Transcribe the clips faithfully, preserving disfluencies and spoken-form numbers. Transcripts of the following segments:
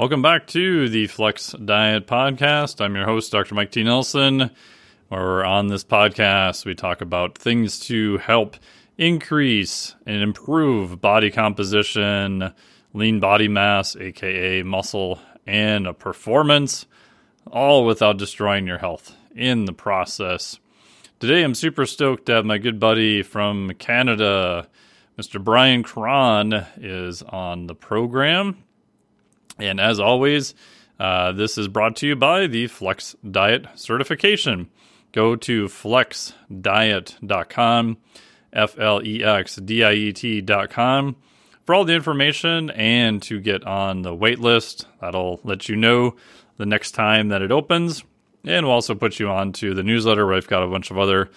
Welcome back to the Flex Diet Podcast. I'm your host, Doctor Mike T. Nelson, where on this podcast we talk about things to help increase and improve body composition, lean body mass, aka muscle, and performance, all without destroying your health in the process. Today I'm super stoked to have my good buddy from Canada, Mister Brian Cron, is on the program. And as always, uh, this is brought to you by the Flex Diet Certification. Go to flex diet dot com, F L E X D I E T dot com, for all the information and to get on the wait list. That'll let you know the next time that it opens. And we'll also put you on to the newsletter where I've got a bunch of other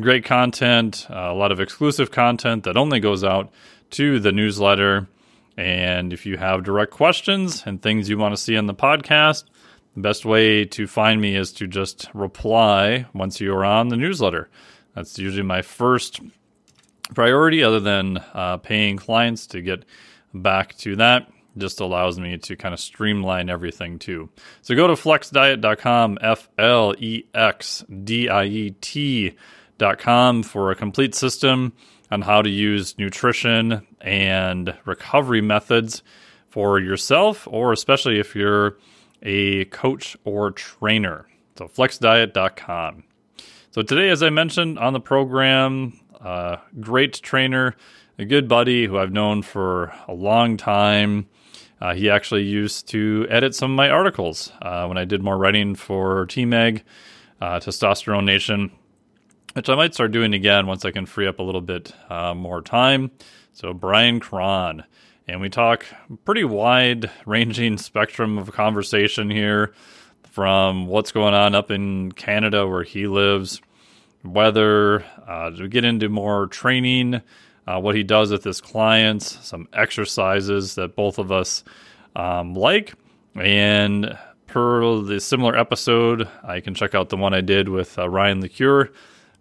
great content, a lot of exclusive content that only goes out to the newsletter. And if you have direct questions and things you want to see on the podcast, the best way to find me is to just reply once you are on the newsletter. That's usually my first priority, other than uh, paying clients, to get back to that. Just allows me to kind of streamline everything too. So go to flex diet dot com, F L E X D I E T dot com, for a complete system on how to use nutrition and recovery methods for yourself, or especially if you're a coach or trainer. So flex diet dot com. So today, as I mentioned on the program, uh, great trainer, a good buddy who I've known for a long time. Uh, he actually used to edit some of my articles uh, when I did more writing for T-Mag, uh, Testosterone Nation, which I might start doing again once I can free up a little bit uh, more time. So Brian Cron, and we talk pretty wide-ranging spectrum of conversation here, from what's going on up in Canada where he lives, weather, uh, we get into more training, uh, what he does with his clients, some exercises that both of us um, like, and per the similar episode, I can check out the one I did with uh, Ryan Lequier.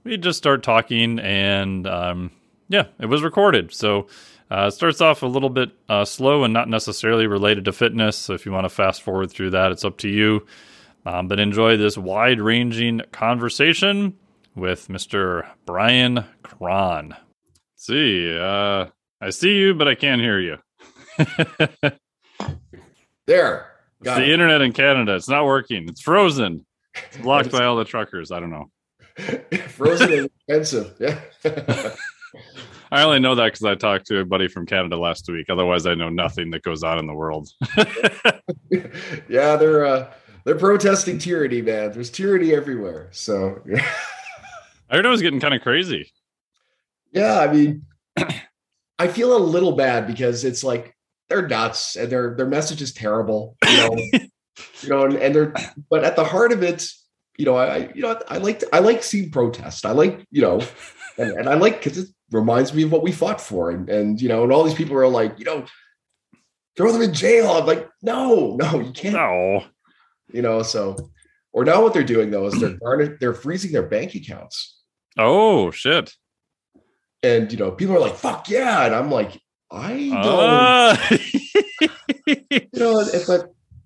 We just start talking, and um, yeah, it was recorded. So uh, it starts off a little bit uh, slow and not necessarily related to fitness. So if you want to fast forward through that, it's up to you. Um, but enjoy this wide-ranging conversation with Mister Brian Cron. Let's see, uh, I see you, but I can't hear you. There. It's the internet in Canada. It's not working. It's frozen. It's blocked by all the truckers. I don't know. Frozen is expensive. Yeah. I only know that because I talked to a buddy from Canada last week. Otherwise, I know nothing that goes on in the world. Yeah, they're uh, they're protesting tyranny, man. There's tyranny everywhere. So yeah. I heard it was getting kind of crazy. Yeah, I mean, I feel a little bad because it's like they're nuts and their their message is terrible. You know, you know, and, and they're but at the heart of it. You know, I you know I like to, I like seeing protest. I like you know, and, and I like because it reminds me of what we fought for, and and you know, and all these people are like, you know, throw them in jail. I'm like, no, no, you can't. No, you know. So, or now what they're doing though is they're garnish, they're freezing their bank accounts. Oh shit! And you know, people are like, fuck yeah, and I'm like, I don't. Uh. you know, it's like.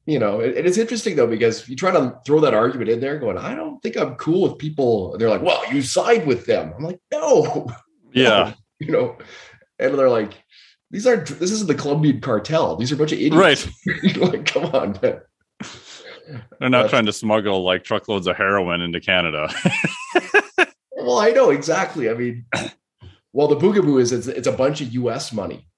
You know, it, it's interesting, though, because you try to throw that argument in there going, I don't think I'm cool with people. They're like, well, you side with them. I'm like, no. Yeah. No. You know, and they're like, these aren't, this isn't the Colombian cartel. These are a bunch of idiots. Right. Like, come on. Man. They're not but, trying to smuggle like truckloads of heroin into Canada. Well, I know exactly. I mean, well, the boogaboo is it's, it's a bunch of U S money.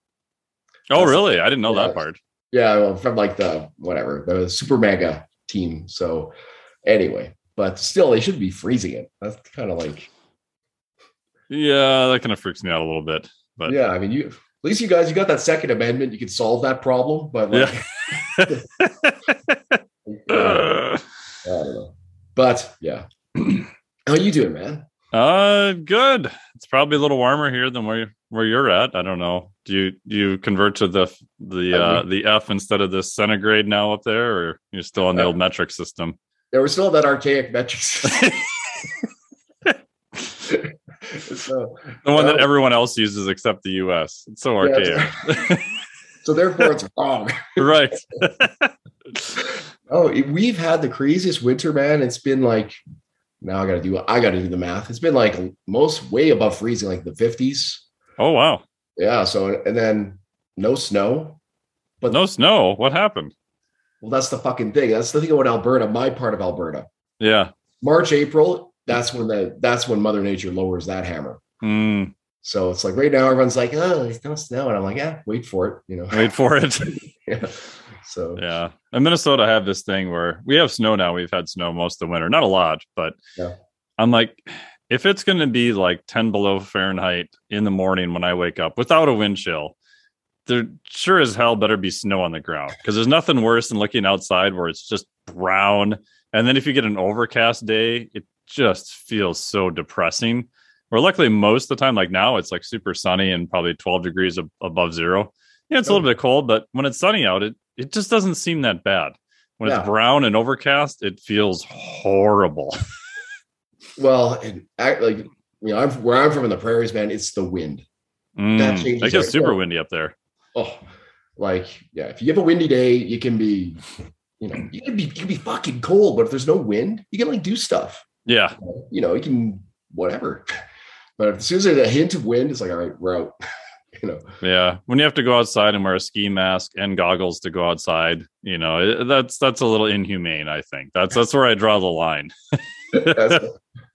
Oh, that's, really? I didn't know yeah. that part. Yeah, well, from like the whatever the super mega team. So, anyway, but still, they should be freezing it. That's kind of like, yeah, that kind of freaks me out a little bit. But yeah, I mean, you at least you guys you got that Second Amendment. You could solve that problem, but like, yeah. uh, I don't know. But yeah, how you doing, man? Uh, good. It's probably a little warmer here than where you, where you're at. I don't know. Do you do you convert to the the uh, the F instead of the centigrade now up there, or you're still on the old metric system? Yeah, we're still on that archaic metric system. so, the one um, that everyone else uses except the U S. It's so archaic. Yeah, so, so therefore, it's wrong. Right. Oh, we've had the craziest winter, man. It's been like, now I got to do, I got to do the math. It's been like most way above freezing, like the fifties. Oh, wow. Yeah. So, and then no snow, but no snow. What happened? Well, that's the fucking thing. That's the thing about Alberta, my part of Alberta. Yeah. March, April. That's when the, that's when Mother Nature lowers that hammer. Mm. So it's like right now everyone's like, oh, it's no snow. And I'm like, yeah, wait for it. You know, wait for it. Yeah. So, yeah. And Minnesota have this thing where we have snow now. We've had snow most of the winter, not a lot, but yeah. I'm like, if it's going to be like ten below Fahrenheit in the morning when I wake up without a wind chill, there sure as hell better be snow on the ground, because there's nothing worse than looking outside where it's just brown. And then if you get an overcast day, it just feels so depressing. Or luckily, most of the time, like now, it's like super sunny and probably twelve degrees ab- above zero. Yeah, it's a little bit cold, but when it's sunny out, it, it just doesn't seem that bad. When yeah. it's brown and overcast, it feels horrible. Well, and act like, you know, I'm where I'm from in the prairies, man, it's the wind. Mm, that changes. It gets super windy up there. Oh, like, yeah, if you have a windy day, you can be, you know, you can be, you can be fucking cold, but if there's no wind, you can like do stuff. Yeah. You know, you can, whatever. But as soon as there's a hint of wind, it's like, all right, we're out. You know? Yeah. When you have to go outside and wear a ski mask and goggles to go outside, you know, that's, that's a little inhumane. I think that's, that's where I draw the line. That's,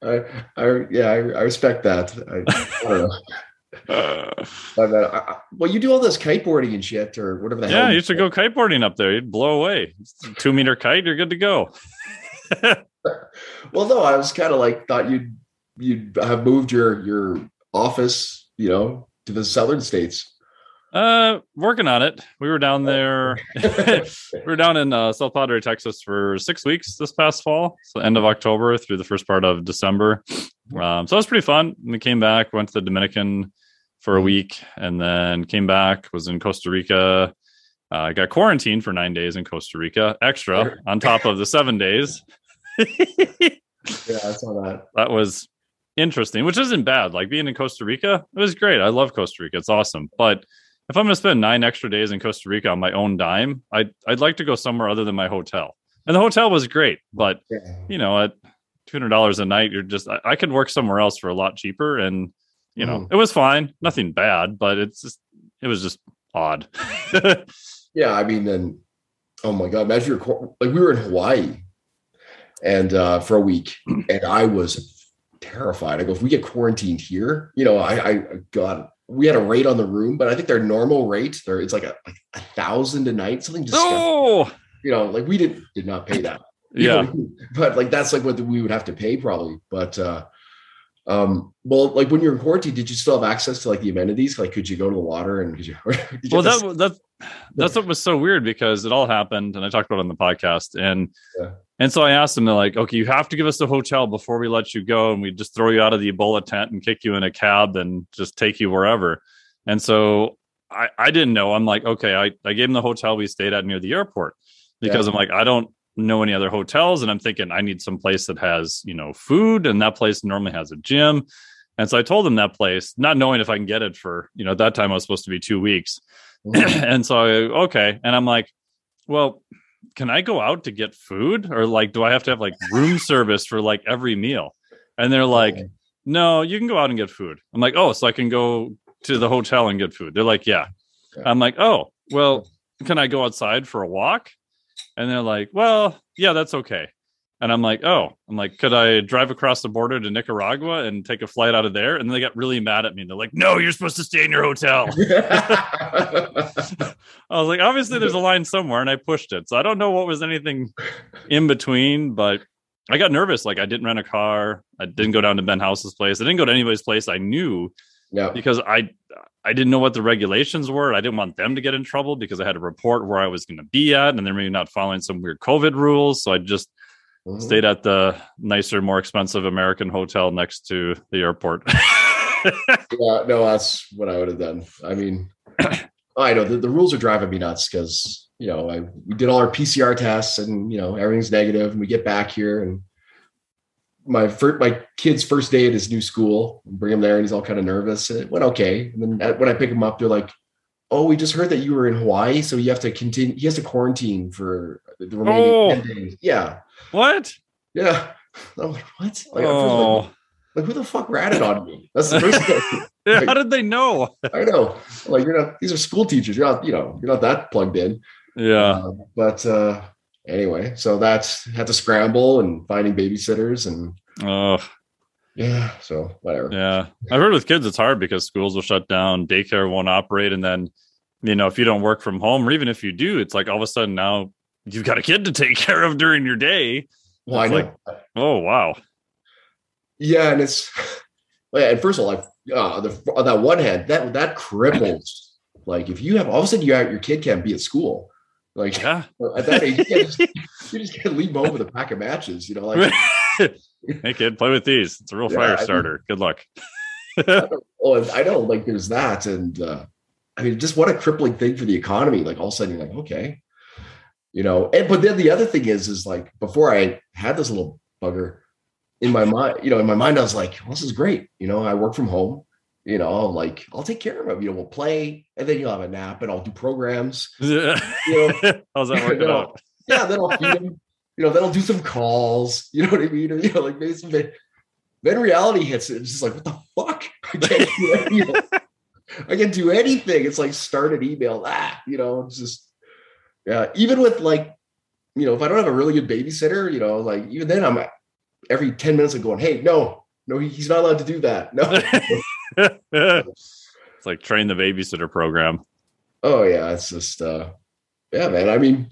I, I, yeah, I, I respect that. I, I don't know. Uh, but, uh, I, well, you do all this kiteboarding and shit or whatever the yeah, hell. Yeah, you should go kiteboarding up there. You'd blow away. Two meter kite. You're good to go. Well, no, I was kind of like, thought you'd, you'd have moved your, your office, you know, to the southern states. Uh working on it. We were down there. We were down in uh, South Padre, Texas for six weeks this past fall. So end of October through the first part of December. Um, so it was pretty fun. We came back, went to the Dominican for a week, and then came back, was in Costa Rica. I uh, got quarantined for nine days in Costa Rica, extra on top of the seven days. Yeah, I saw that. That was interesting, which isn't bad. Like being in Costa Rica, it was great. I love Costa Rica. It's awesome. But if I'm going to spend nine extra days in Costa Rica on my own dime, I'd, I'd like to go somewhere other than my hotel. And the hotel was great, but you know, at two hundred dollars a night, you're just, I, I could work somewhere else for a lot cheaper. And you know, mm. it was fine, nothing bad, but it's just, it was just odd. Yeah. I mean, then, oh my God, imagine you're like, we were in Hawaii and uh, for a week and I was terrified. I go, if we get quarantined here, you know, I, I got, we had a rate on the room, but I think their normal rate there, it's like a, like a thousand a night, something just, oh! You know, like we didn't, did not pay that. Yeah. You know, but like, that's like what we would have to pay probably. But, uh, um, well, like when you're in quarantine, did you still have access to like the amenities? Like, could you go to the water and could you, you well, that, that's, that's what was so weird because it all happened. And I talked about it on the podcast and, yeah. And so I asked them, they're like, okay, you have to give us the hotel before we let you go. And we just throw you out of the Ebola tent and kick you in a cab and just take you wherever. And so I, I didn't know. I'm like, okay, I, I gave them the hotel we stayed at near the airport because yeah. I'm like, I don't know any other hotels. And I'm thinking I need some place that has, you know, food, and that place normally has a gym. And so I told them that place, not knowing if I can get it for, you know, at that time I was supposed to be two weeks. Mm-hmm. And so, I, okay. And I'm like, well, can I go out to get food, or like, do I have to have like room service for like every meal? And they're like, no, you can go out and get food. I'm like, oh, so I can go to the hotel and get food. They're like, yeah. yeah. I'm like, oh, well, can I go outside for a walk? And they're like, well, yeah, that's okay. And I'm like, oh, I'm like, could I drive across the border to Nicaragua and take a flight out of there? And they got really mad at me. They're like, no, you're supposed to stay in your hotel. I was like, obviously there's a line somewhere, and I pushed it. So I don't know what was anything in between, but I got nervous. Like I didn't rent a car. I didn't go down to Ben House's place. I didn't go to anybody's place I knew yeah. because I, I didn't know what the regulations were. I didn't want them to get in trouble because I had to report where I was going to be at, and they're maybe not following some weird COVID rules. So I just stayed at the nicer, more expensive American hotel next to the airport. Yeah, no, that's what I would have done. I mean, I know the, the rules are driving me nuts because, you know, I we did all our P C R tests and, you know, everything's negative, and we get back here and my first, my kid's first day at his new school, I bring him there and he's all kind of nervous and it went okay. And then when I pick him up, they're like, oh, we just heard that you were in Hawaii. So you have to continue. He has to quarantine for the remaining oh. ten days. Yeah. What? Yeah. Like, what? Like, oh. Like, like, who the fuck ratted on me? That's the first thing. Like, how did they know? I know. Like, you're not, these are school teachers. You're not, you know, you're not that plugged in. Yeah. Uh, but uh, anyway, so that's, had to scramble and finding babysitters and. Oh. Yeah. So whatever. Yeah. I've heard with kids, it's hard because schools will shut down, daycare won't operate. And then, you know, if you don't work from home, or even if you do, it's like all of a sudden now you've got a kid to take care of during your day. Well, it's I know. Like, oh, wow. Yeah. And it's, well, yeah, and first of all, like, uh, the, on that one hand, that, that cripples. Like if you have, all of a sudden you have, your kid can't be at school. Like yeah. at that age, you, just, you just can't leave home with a pack of matches, you know, like. Hey kid, play with these. It's a real yeah, fire starter. I mean, good luck. I oh, I know. Like there's that, and uh, I mean, just what a crippling thing for the economy. Like all of a sudden, you're like, okay, you know. And but then the other thing is, is like before I had this little bugger in my mind, you know, in my mind, I was like, well, this is great. You know, I work from home. You know, like I'll take care of him. You know, we'll play, and then you'll have a nap, and I'll do programs. Yeah. You know, how's that working out? Yeah, then I'll feed him. You know, that'll do some calls. You know what I mean? Or, you know, like basically, then reality hits it. It's just like, what the fuck? I can't do anything. I can't do anything. It's like start an email. Ah, you know, it's just yeah. Even with like, you know, if I don't have a really good babysitter, you know, like even then I'm every ten minutes I'm going, hey, no, no, he, he's not allowed to do that. No, it's like train the babysitter program. Oh yeah, it's just uh, yeah, man. I mean,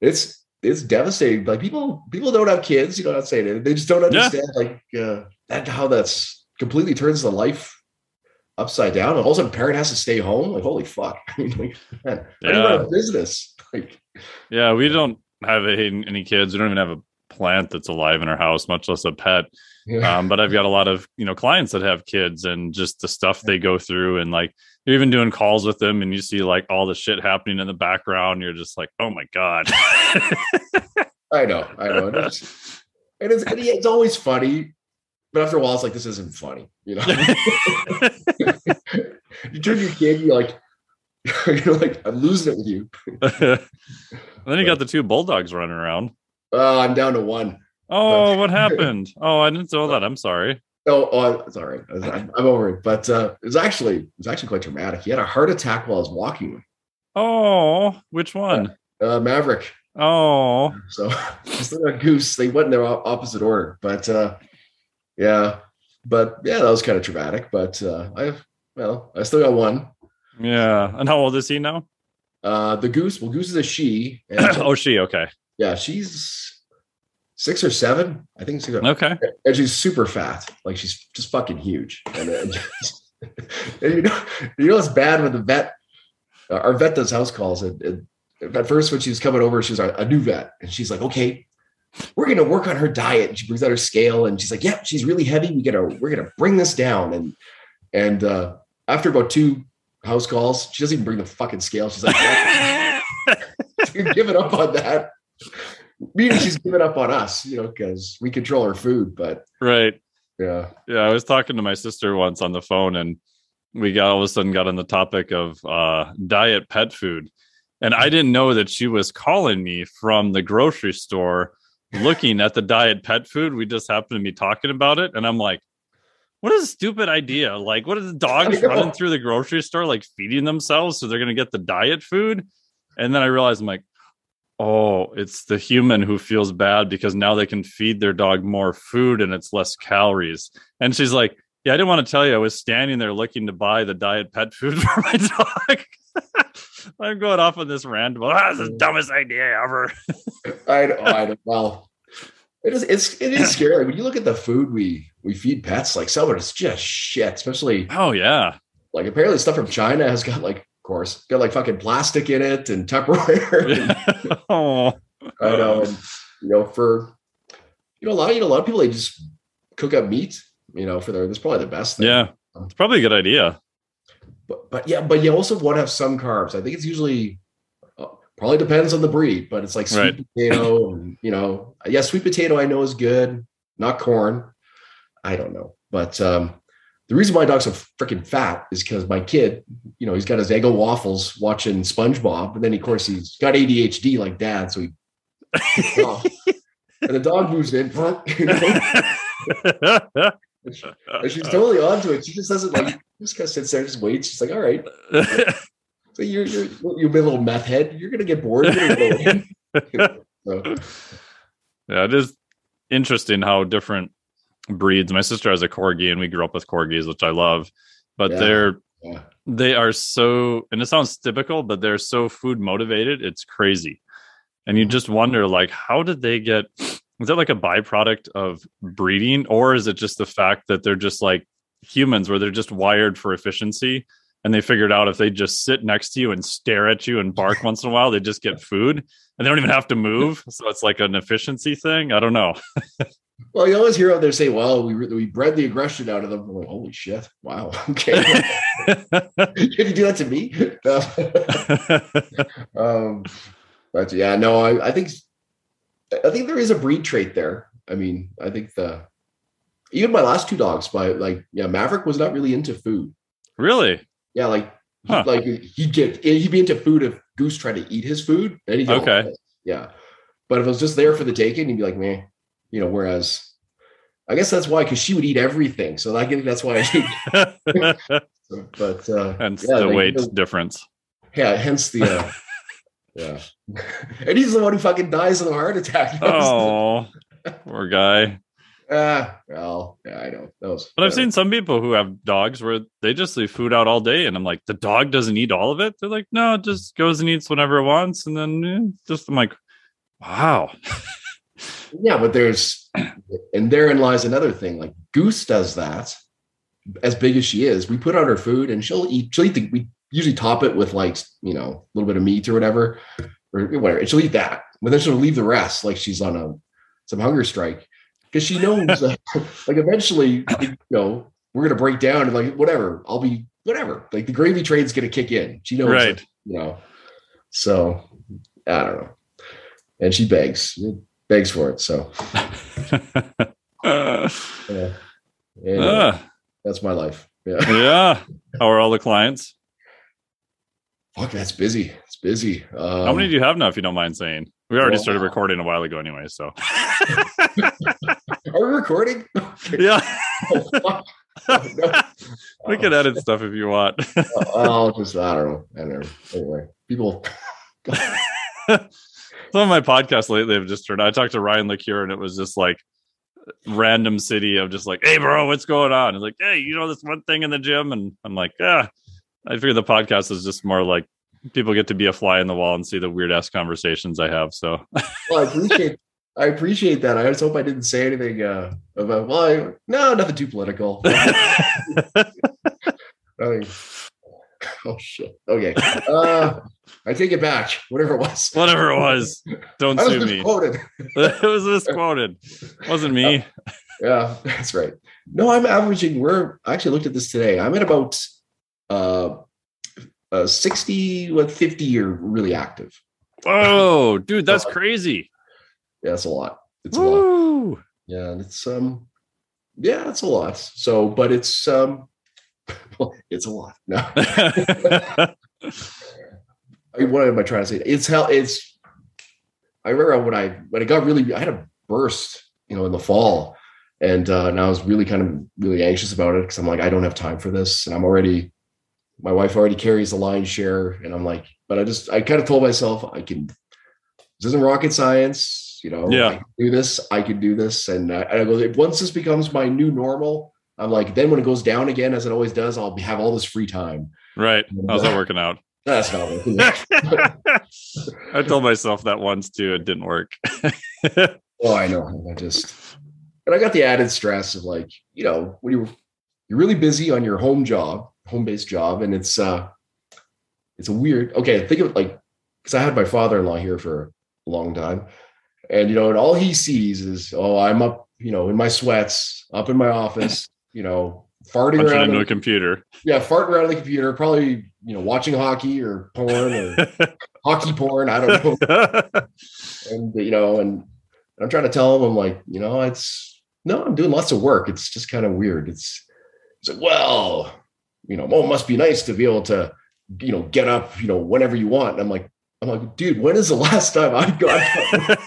it's. It's devastating. Like people, people don't have kids. You know what I'm saying? They just don't understand yeah. like uh, that how that's completely turns the life upside down. And all of a sudden, parent has to stay home. Like holy fuck! I mean, like, man, yeah. I don't have a business. Like, yeah, we don't have any kids. We don't even have a plant that's alive in our house, much less a pet. Yeah. Um, but I've got a lot of you know clients that have kids, and just the stuff they go through, and like you're even doing calls with them, and you see like all the shit happening in the background. You're just like, oh my god. I know, I know, and it's, and it's it's always funny, but after a while, it's like this isn't funny, you know. You turn your kid, you're like, you're like, I'm losing it with you. And then you got the two bulldogs running around. Oh, uh, I'm down to one. Oh, what happened? Oh, I didn't know that. I'm sorry. Oh, oh it's all right. I'm, I'm over it. But uh, it was actually it was actually quite dramatic. He had a heart attack while I was walking. Oh, which one? Uh, uh, Maverick. Oh, so instead of a goose, they went in their opposite order. But uh, yeah, but yeah, that was kind of traumatic. But uh, I well, I still got one. Yeah, and how old is he now? Uh, the goose. Well, goose is a she. And oh, she. Okay. Yeah, she's. Six or seven, I think. Six or okay, and she's super fat. Like she's just fucking huge. And, and, just, and you know, you know what's bad when the vet, uh, our vet does house calls. And, and at first, when she was coming over, she was our, a new vet, and she's like, "Okay, we're gonna work on her diet." And she brings out her scale, and she's like, "Yep, yeah, she's really heavy. We gotta, we're gonna bring this down." And and uh, after about two house calls, she doesn't even bring the fucking scale. She's like, yeah. "She's giving up on that." Meaning she's giving up on us, you know, because we control her food. But right, yeah, yeah. I was talking to my sister once on the phone, and we got all of a sudden got on the topic of uh, diet pet food, and I didn't know that she was calling me from the grocery store, looking at the diet pet food. We just happened to be talking about it, and I'm like, "What is a stupid idea? Like, what are the dogs running through the grocery store, like feeding themselves, so they're gonna get the diet food?" And then I realized I'm like. Oh, it's the human who feels bad because now they can feed their dog more food and it's less calories. And she's like, yeah, I didn't want to tell you. I was standing there looking to buy the diet pet food for my dog. I'm going off on this random. Oh, that's the dumbest idea ever. I know. I know. Well, it is, it's, it is scary. When you look at the food we, we feed pets, like some of it's just shit, especially. Oh, yeah. Like apparently stuff from China has got like. Course got like fucking plastic in it and Tupperware and, oh. I know and, you know for you know a lot of you know a lot of people they just cook up meat you know for their that's probably the best thing. Yeah it's probably a good idea but but yeah but you also want to have some carbs. I think it's usually uh, probably depends on the breed but it's like sweet right. potato and you know yeah sweet potato I know is good not corn I don't know but um the reason my dog's so freaking fat is because my kid, you know, he's got his Eggo waffles watching SpongeBob. And then, of course, he's got A D H D like dad. So he Oh. And the dog moves in, huh? You know? And, she, and she's totally onto it. She just doesn't like, just kind of sits there and just waits. She's like, all right. So you're, you're, you've been a little meth head. You're going to get bored. You're gonna go so. Yeah, it is interesting how different breeds. My sister has a corgi and we grew up with corgis, which I love, but yeah. they're, yeah. they are so, and it sounds typical, but they're so food motivated. It's crazy. And you just wonder, like, how did they get, is that like a byproduct of breeding? Or is it just the fact that they're just like humans where they're just wired for efficiency? And they figured out if they just sit next to you and stare at you and bark once in a while, they just get food and they don't even have to move. So it's like an efficiency thing. I don't know. Well, you always hear out there say, well, we we bred the aggression out of them. Like, holy shit. Wow. Okay. Did you do that to me? um, but yeah, no, I, I think, I think there is a breed trait there. I mean, I think the, even my last two dogs, my like, yeah, Maverick was not really into food. Really? Yeah. Like, huh. like he'd get, he'd be into food if Goose tried to eat his food. And he'd okay. Yeah. But if it was just there for the taking, he'd be like, meh. You know, whereas I guess that's why, because she would eat everything. So I think that's why. I But uh, hence yeah, the weight goes, difference. Yeah, hence the. Uh, yeah, and he's the one who fucking dies of a heart attack. Oh, poor guy. Uh, well, yeah, I know. That was, but I've seen some people who have dogs where they just leave food out all day, and I'm like, the dog doesn't eat all of it. They're like, no, it just goes and eats whenever it wants, and then eh, just I'm like, wow. Yeah, but there's, and therein lies another thing. Like Goose does that, as big as she is. We put on her food, and she'll eat. She'll eat. The, we usually top it with like you know a little bit of meat or whatever, or whatever. And she'll eat that, but then she'll leave the rest, like she's on a some hunger strike, because she knows uh, like eventually, you know, we're gonna break down and like whatever. I'll be whatever. Like the gravy train's gonna kick in. She knows, right? Like, you know, so I don't know, and she begs. Begs for it, so uh, yeah. Anyway, uh, that's my life. Yeah, yeah. How are all the clients? Fuck, that's busy. It's busy. Um, How many do you have now, if you don't mind saying? We already well, started recording a while ago, anyway. So are we recording? Yeah. Oh, fuck. Oh, no. We oh. can edit stuff if you want. I'll just I don't know. I don't know. Anyway, people. Some of my podcasts lately have just turned out. I talked to Ryan Lequier and it was just like random city of just like, hey, bro, what's going on? It's like, hey, you know, this one thing in the gym. And I'm like, yeah, I figure the podcast is just more like people get to be a fly in the wall and see the weird ass conversations I have. So well, I appreciate I appreciate that. I just hope I didn't say anything uh, about, well, I, no, nothing too political. I, oh shit. Okay. Uh, I take it back. Whatever it was. Whatever it was. Don't sue me. Misquoted. It was misquoted. Wasn't me. Yeah, that's right. No, I'm averaging. We're I actually looked at this today. I'm at about uh, uh sixty, what fifty are really active. Oh, dude, that's uh, crazy. Yeah, that's a lot. It's Woo. a lot. Yeah, and it's um yeah, that's a lot. So, but it's um well, it's a lot. No. I mean, what am I trying to say? It's hell. It's. I remember when I when it got really, I had a burst, you know, in the fall, and uh, and I was really kind of really anxious about it because I'm like, I don't have time for this, and I'm already, my wife already carries the lion's share, and I'm like, but I just I kind of told myself I can. This isn't rocket science, you know. Yeah. I can do this. I can do this, and I, I go once this becomes my new normal. I'm like, then when it goes down again, as it always does, I'll have all this free time. Right. And, how's that uh, working out? That's not working out. I told myself that once too. It didn't work. Oh, I know. I just, and I got the added stress of like, you know, when you're, you're really busy on your home job, home-based job. And it's, uh, it's a weird, okay. Think of it like, cause I had my father-in-law here for a long time and, you know, and all he sees is, oh, I'm up, you know, in my sweats up in my office. You know, farting Punching around the, the computer. Yeah, farting around the computer. Probably, you know, watching hockey or porn or hockey porn. I don't know. And you know, and I'm trying to tell him, I'm like, you know, it's no, I'm doing lots of work. It's just kind of weird. It's it's like, well, you know, well, it must be nice to be able to, you know, get up, you know, whenever you want. And I'm like, I'm like, dude, when is the last time I got up?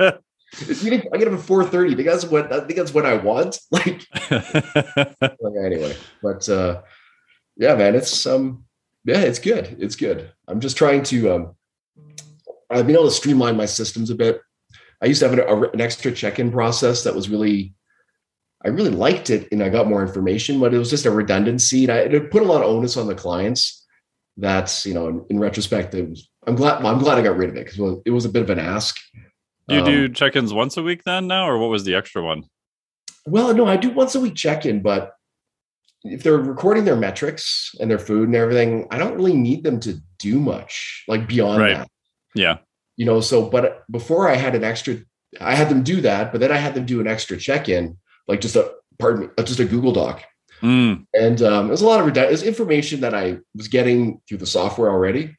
I get up at four thirty. I think that's what I think that's what I want. Like, like anyway, but uh, yeah, man, it's um, yeah, it's good. It's good. I'm just trying to. Um, I've been able to streamline my systems a bit. I used to have an, a, an extra check-in process that was really, I really liked it, and I got more information, but it was just a redundancy, and I, it put a lot of onus on the clients. That's, you know, in, in retrospect, it was, I'm glad. Well, I'm glad I got rid of it because it was a bit of an ask. You do um, check-ins once a week then now, or what was the extra one? Well, no, I do once a week check-in, but if they're recording their metrics and their food and everything, I don't really need them to do much like beyond right. that. Yeah. You know, so, but before I had an extra, I had them do that, but then I had them do an extra check-in, like just a, pardon me, just a Google Doc. Mm. And um, it was a lot of it was information that I was getting through the software already.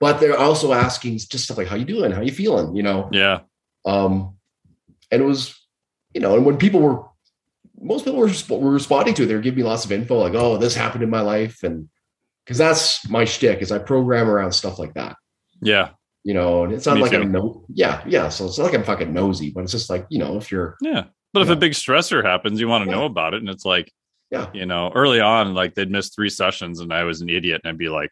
But they're also asking just stuff like, how you doing? How you feeling? You know? Yeah. Um, and it was, you know, and when people were, most people were, were responding to it, they were giving me lots of info like, oh, this happened in my life. And because that's my shtick is I program around stuff like that. Yeah. You know, and it's not me like too. I'm no, yeah, yeah. So it's not like I'm fucking nosy, but it's just like, you know, if you're. Yeah. But if know. a big stressor happens, you want to yeah. know about it. And it's like, yeah, you know, early on, like they'd miss three sessions and I was an idiot and I'd be like,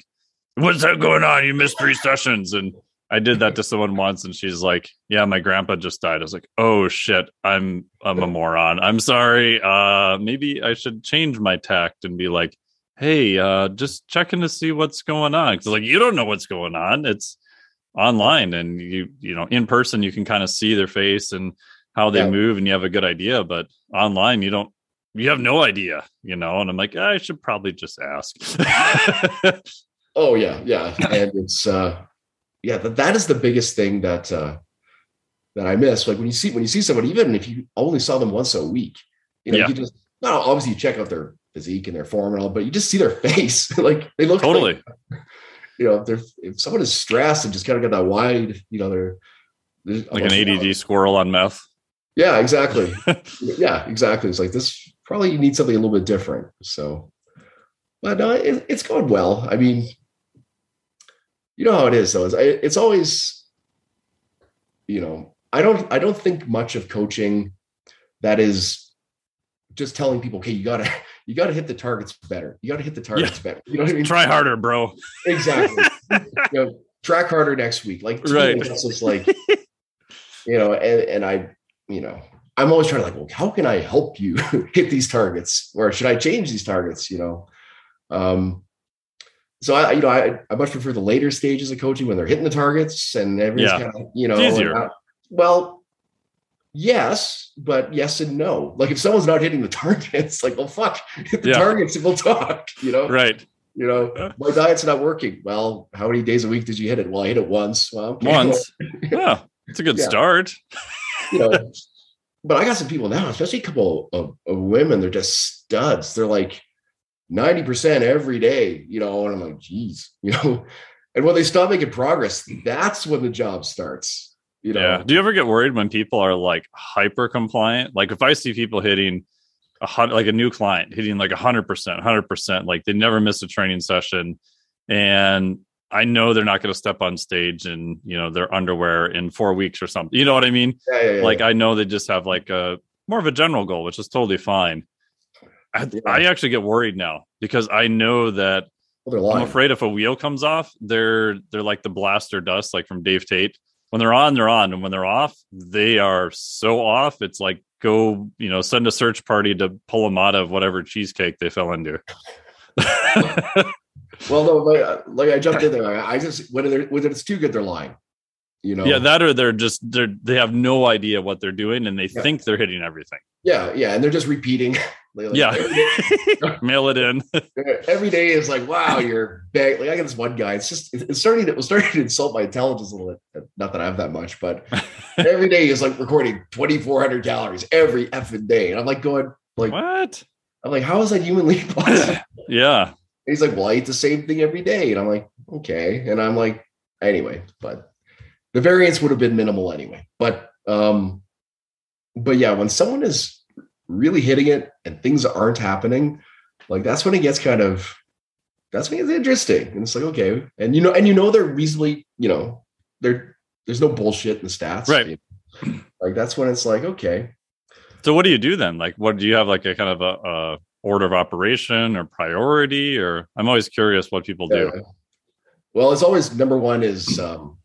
what's that going on? You missed three sessions. And I did that to someone once and she's like, yeah, my grandpa just died. I was like, oh shit, I'm, I'm a moron. I'm sorry. Uh, maybe I should change my tact and be like, hey, uh, just checking to see what's going on. Cause like, you don't know what's going on. It's online and you, you know, in person, you can kind of see their face and how they yeah. move and you have a good idea, but online, you don't, you have no idea, you know? And I'm like, I should probably just ask. Oh yeah. Yeah. And it's, uh, yeah, that, that is the biggest thing that, uh, that I miss. Like when you see, when you see someone, even if you only saw them once a week, you know, yeah. you just, well, obviously you check out their physique and their form and all, but you just see their face. Like they look totally, like, you know, if, if someone is stressed and just kind of got that wide, you know, they're, they're like an A D D out. Squirrel on meth. Yeah, exactly. yeah, exactly. It's like this, probably you need something a little bit different. So, but no, it, it's going well. I mean, you know how it is though. It's, it's always, you know, I don't, I don't think much of coaching that is just telling people, okay, you gotta, you gotta hit the targets better. You gotta hit the targets yeah. better. You know what I mean? Try harder, bro. Exactly. you know, track harder next week. Like, right. It's like, you know, and, and I, you know, I'm always trying to like, well, how can I help you hit these targets or should I change these targets? You know? Um, So I, you know, I, I much prefer the later stages of coaching when they're hitting the targets and everything's yeah. kind of, you know, I, well, yes, but yes and no. Like if someone's not hitting the targets, like, well, fuck, hit the yeah. targets and we'll talk, you know? Right. You know, my diet's not working. Well, how many days a week did you hit it? Well, I hit it once. Well, once. yeah. It's a good yeah. start. you know, but I got some people now, especially a couple of, of women, they're just studs. They're like, ninety percent every day, you know, and I'm like, geez, you know, and when they stop making progress, that's when the job starts, you know? Yeah. Do you ever get worried when people are like hyper compliant? Like if I see people hitting a hundred, like a new client hitting like a hundred percent, hundred percent, like they never miss a training session and I know they're not going to step on stage in, you know, their underwear in four weeks or something, you know what I mean? Yeah, yeah, yeah, like yeah. I know they just have like a more of a general goal, which is totally fine. I, yeah. I actually get worried now because I know that well, I'm afraid if a wheel comes off, they're they're like the blaster dust, like from Dave Tate. When they're on, they're on, and when they're off, they are so off. It's like go, you know, send a search party to pull them out of whatever cheesecake they fell into. well, no, like, like I jumped in there. I just when they're when it's too good, they're lying. You know, yeah, that or they're just they they have no idea what they're doing and they yeah. think they're hitting everything. Yeah, yeah, and they're just repeating. Like, yeah, mail it in. Every day is like, wow, you're bang. Like I got this one guy. It's just it's starting to it was starting to insult my intelligence a little bit. Not that I have that much, but every day is like recording twenty-four hundred calories every effing day, and I'm like going like, what? I'm like, how is that humanly possible? yeah. And he's like, well, I eat the same thing every day, and I'm like, okay, and I'm like, anyway, but. The variance would have been minimal anyway, but, um, but yeah, when someone is really hitting it and things aren't happening, like that's when it gets kind of, that's means interesting. And it's like, okay. And, you know, and you know, they're reasonably, you know, they're, there's no bullshit in the stats. Right. Like that's when it's like, okay. So what do you do then? Like, what do you have like a kind of a, a order of operation or priority, or I'm always curious what people do. Yeah. Well, it's always number one is, um,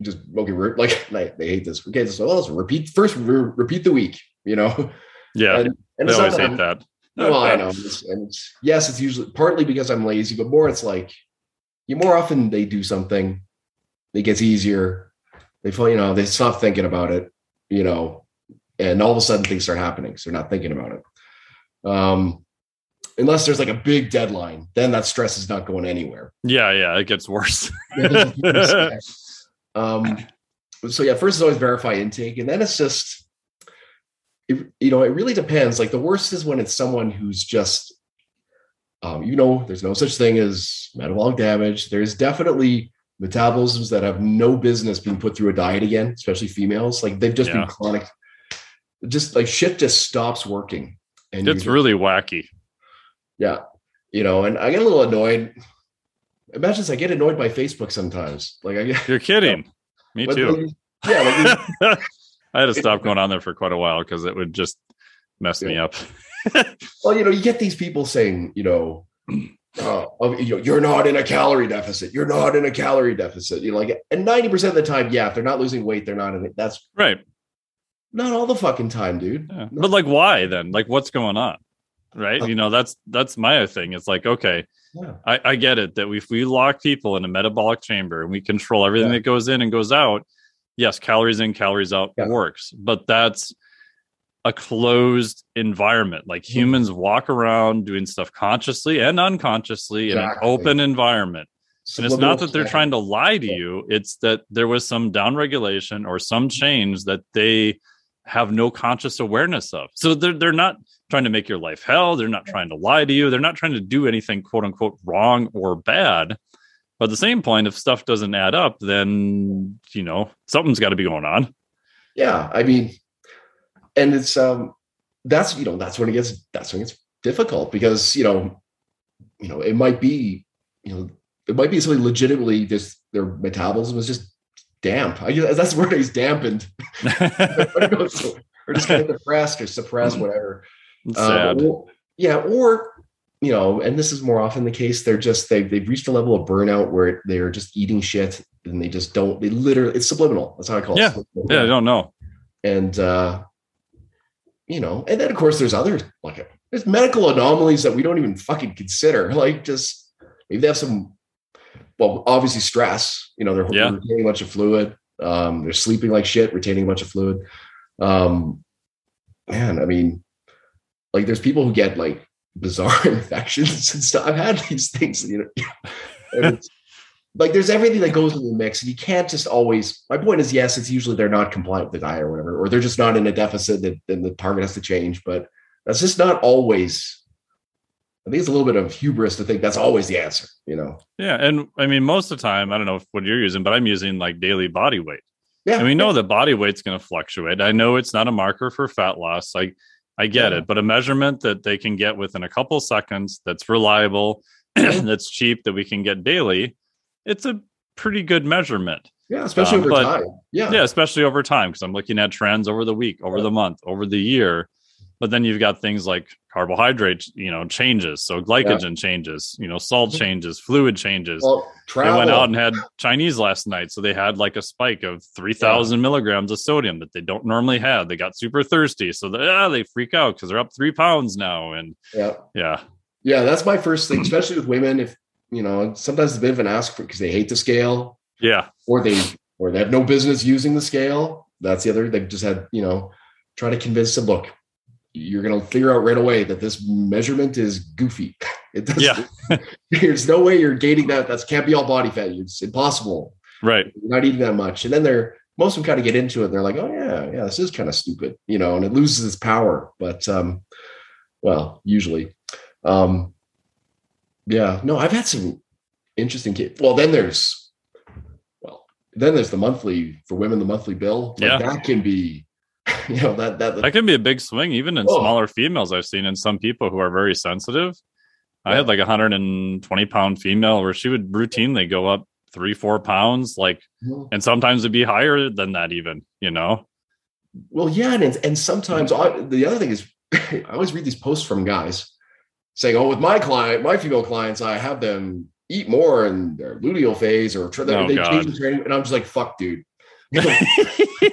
just okay. Re- like they hate this. Okay. So let's repeat first, re- repeat the week, you know? Yeah. And, and they always that hate I'm, that. Well, I know. It's, and it's, yes, it's usually partly because I'm lazy, but more it's like you more often they do something, it gets easier. They feel, you know, they stop thinking about it, you know, and all of a sudden things start happening. So they're not thinking about it. Um, unless there's like a big deadline, then that stress is not going anywhere. Yeah. Yeah. It gets worse. um, so yeah, first is always verify intake. And then it's just, It, you know, it really depends. Like the worst is when it's someone who's just, um, you know, there's no such thing as metabolic damage. There's definitely metabolisms that have no business being put through a diet again, especially females. Like they've just yeah. been chronic, just like shit just stops working. And it's really wacky. Yeah. You know, and I get a little annoyed. Imagine I get annoyed by Facebook sometimes. Like I get, You're kidding. You know, Me too. They, yeah. Like, I had to stop going on there for quite a while because it would just mess yeah. me up. Well, you know, you get these people saying, you know, uh, you're not in a calorie deficit. You're not in a calorie deficit. You're like, and ninety percent of the time, yeah, if they're not losing weight, they're not in it. That's right. Not all the fucking time, dude. Yeah. But like, why then? Like, what's going on? Right. You know, that's, that's my thing. It's like, okay, yeah. I, I get it that if we lock people in a metabolic chamber and we control everything yeah. that goes in and goes out, yes, calories in, calories out yeah. works, but that's a closed environment. Like humans walk around doing stuff consciously and unconsciously exactly. in an open environment. So and it's not that they're trying to lie to yeah. you. It's that there was some downregulation or some change that they have no conscious awareness of. So they're, they're not trying to make your life hell. They're not trying to lie to you. They're not trying to do anything, quote unquote, wrong or bad. But at the same point, if stuff doesn't add up, then, you know, something's got to be going on. Yeah. I mean, and it's, um, that's, you know, that's when it gets, that's when it's difficult because, you know, you know, it might be, you know, it might be something legitimately just their metabolism is just damp. I guess that's the word, he's dampened. Or just kind of depressed or suppressed, whatever. Sad. Um, or, yeah. Or, you know, and this is more often the case. They're just, they've, they've reached a level of burnout where they're just eating shit and they just don't, they literally, it's subliminal. That's how I call yeah. it. Yeah. Yeah. I don't know. And, uh, you know, and then of course there's other, like there's medical anomalies that we don't even fucking consider. Like just, maybe they have some, well, obviously stress, you know, they're yeah. retaining a bunch of fluid. Um, they're sleeping like shit, retaining a bunch of fluid. Um, man, I mean, like there's people who get like, bizarre infections and stuff. I've had these things, you know, like there's everything that goes in the mix and you can't just always, my point is, yes, it's usually they're not compliant with the diet or whatever, or they're just not in a deficit that then the target has to change, but that's just not always, I think it's a little bit of hubris to think that's always the answer, you know? Yeah. And I mean, most of the time, I don't know what you're using, but I'm using like daily body weight. Yeah. And we know yeah. that body weight's going to fluctuate. I know it's not a marker for fat loss. Like, I get yeah. it, but a measurement that they can get within a couple seconds that's reliable, that's cheap, that we can get daily, it's a pretty good measurement. Yeah, especially um, over but, time. Yeah. yeah, especially over time, because I'm looking at trends over the week, over yeah. the month, over the year. But then you've got things like carbohydrate, you know, changes. So glycogen yeah. changes, you know, salt changes, fluid changes. Well, they went out and had Chinese last night. So they had like a spike of three thousand yeah. milligrams of sodium that they don't normally have. They got super thirsty. So they, ah, they freak out because they're up three pounds now. And yeah. Yeah. Yeah. That's my first thing, especially with women. If, you know, sometimes it's a bit of an ask for because they hate the scale. Yeah. Or they, or they have no business using the scale. That's the other, they've just had, you know, try to convince them, look, you're going to figure out right away that this measurement is goofy. It doesn't, yeah. There's no way you're gating that. That can't be all body fat. It's impossible. Right. You're not eating that much. And then they're, most of them kind of get into it. They're like, oh yeah, yeah, this is kind of stupid, you know, and it loses its power. But, um, well, usually, um, yeah, no, I've had some interesting kids. Well, then there's, well, then there's the monthly for women, the monthly bill. Like yeah. That can be, you know, that, that that can be a big swing even in oh. smaller females. I've seen in some people who are very sensitive I had like a one hundred twenty pound female where she would routinely go up three, four pounds, like, and sometimes it'd be higher than that even, you know? Well, yeah. And, and sometimes I, the other thing is I always read these posts from guys saying, oh, with my client, my female clients, I have them eat more in their luteal phase or try, oh, they change the training. And I'm just like, fuck, dude.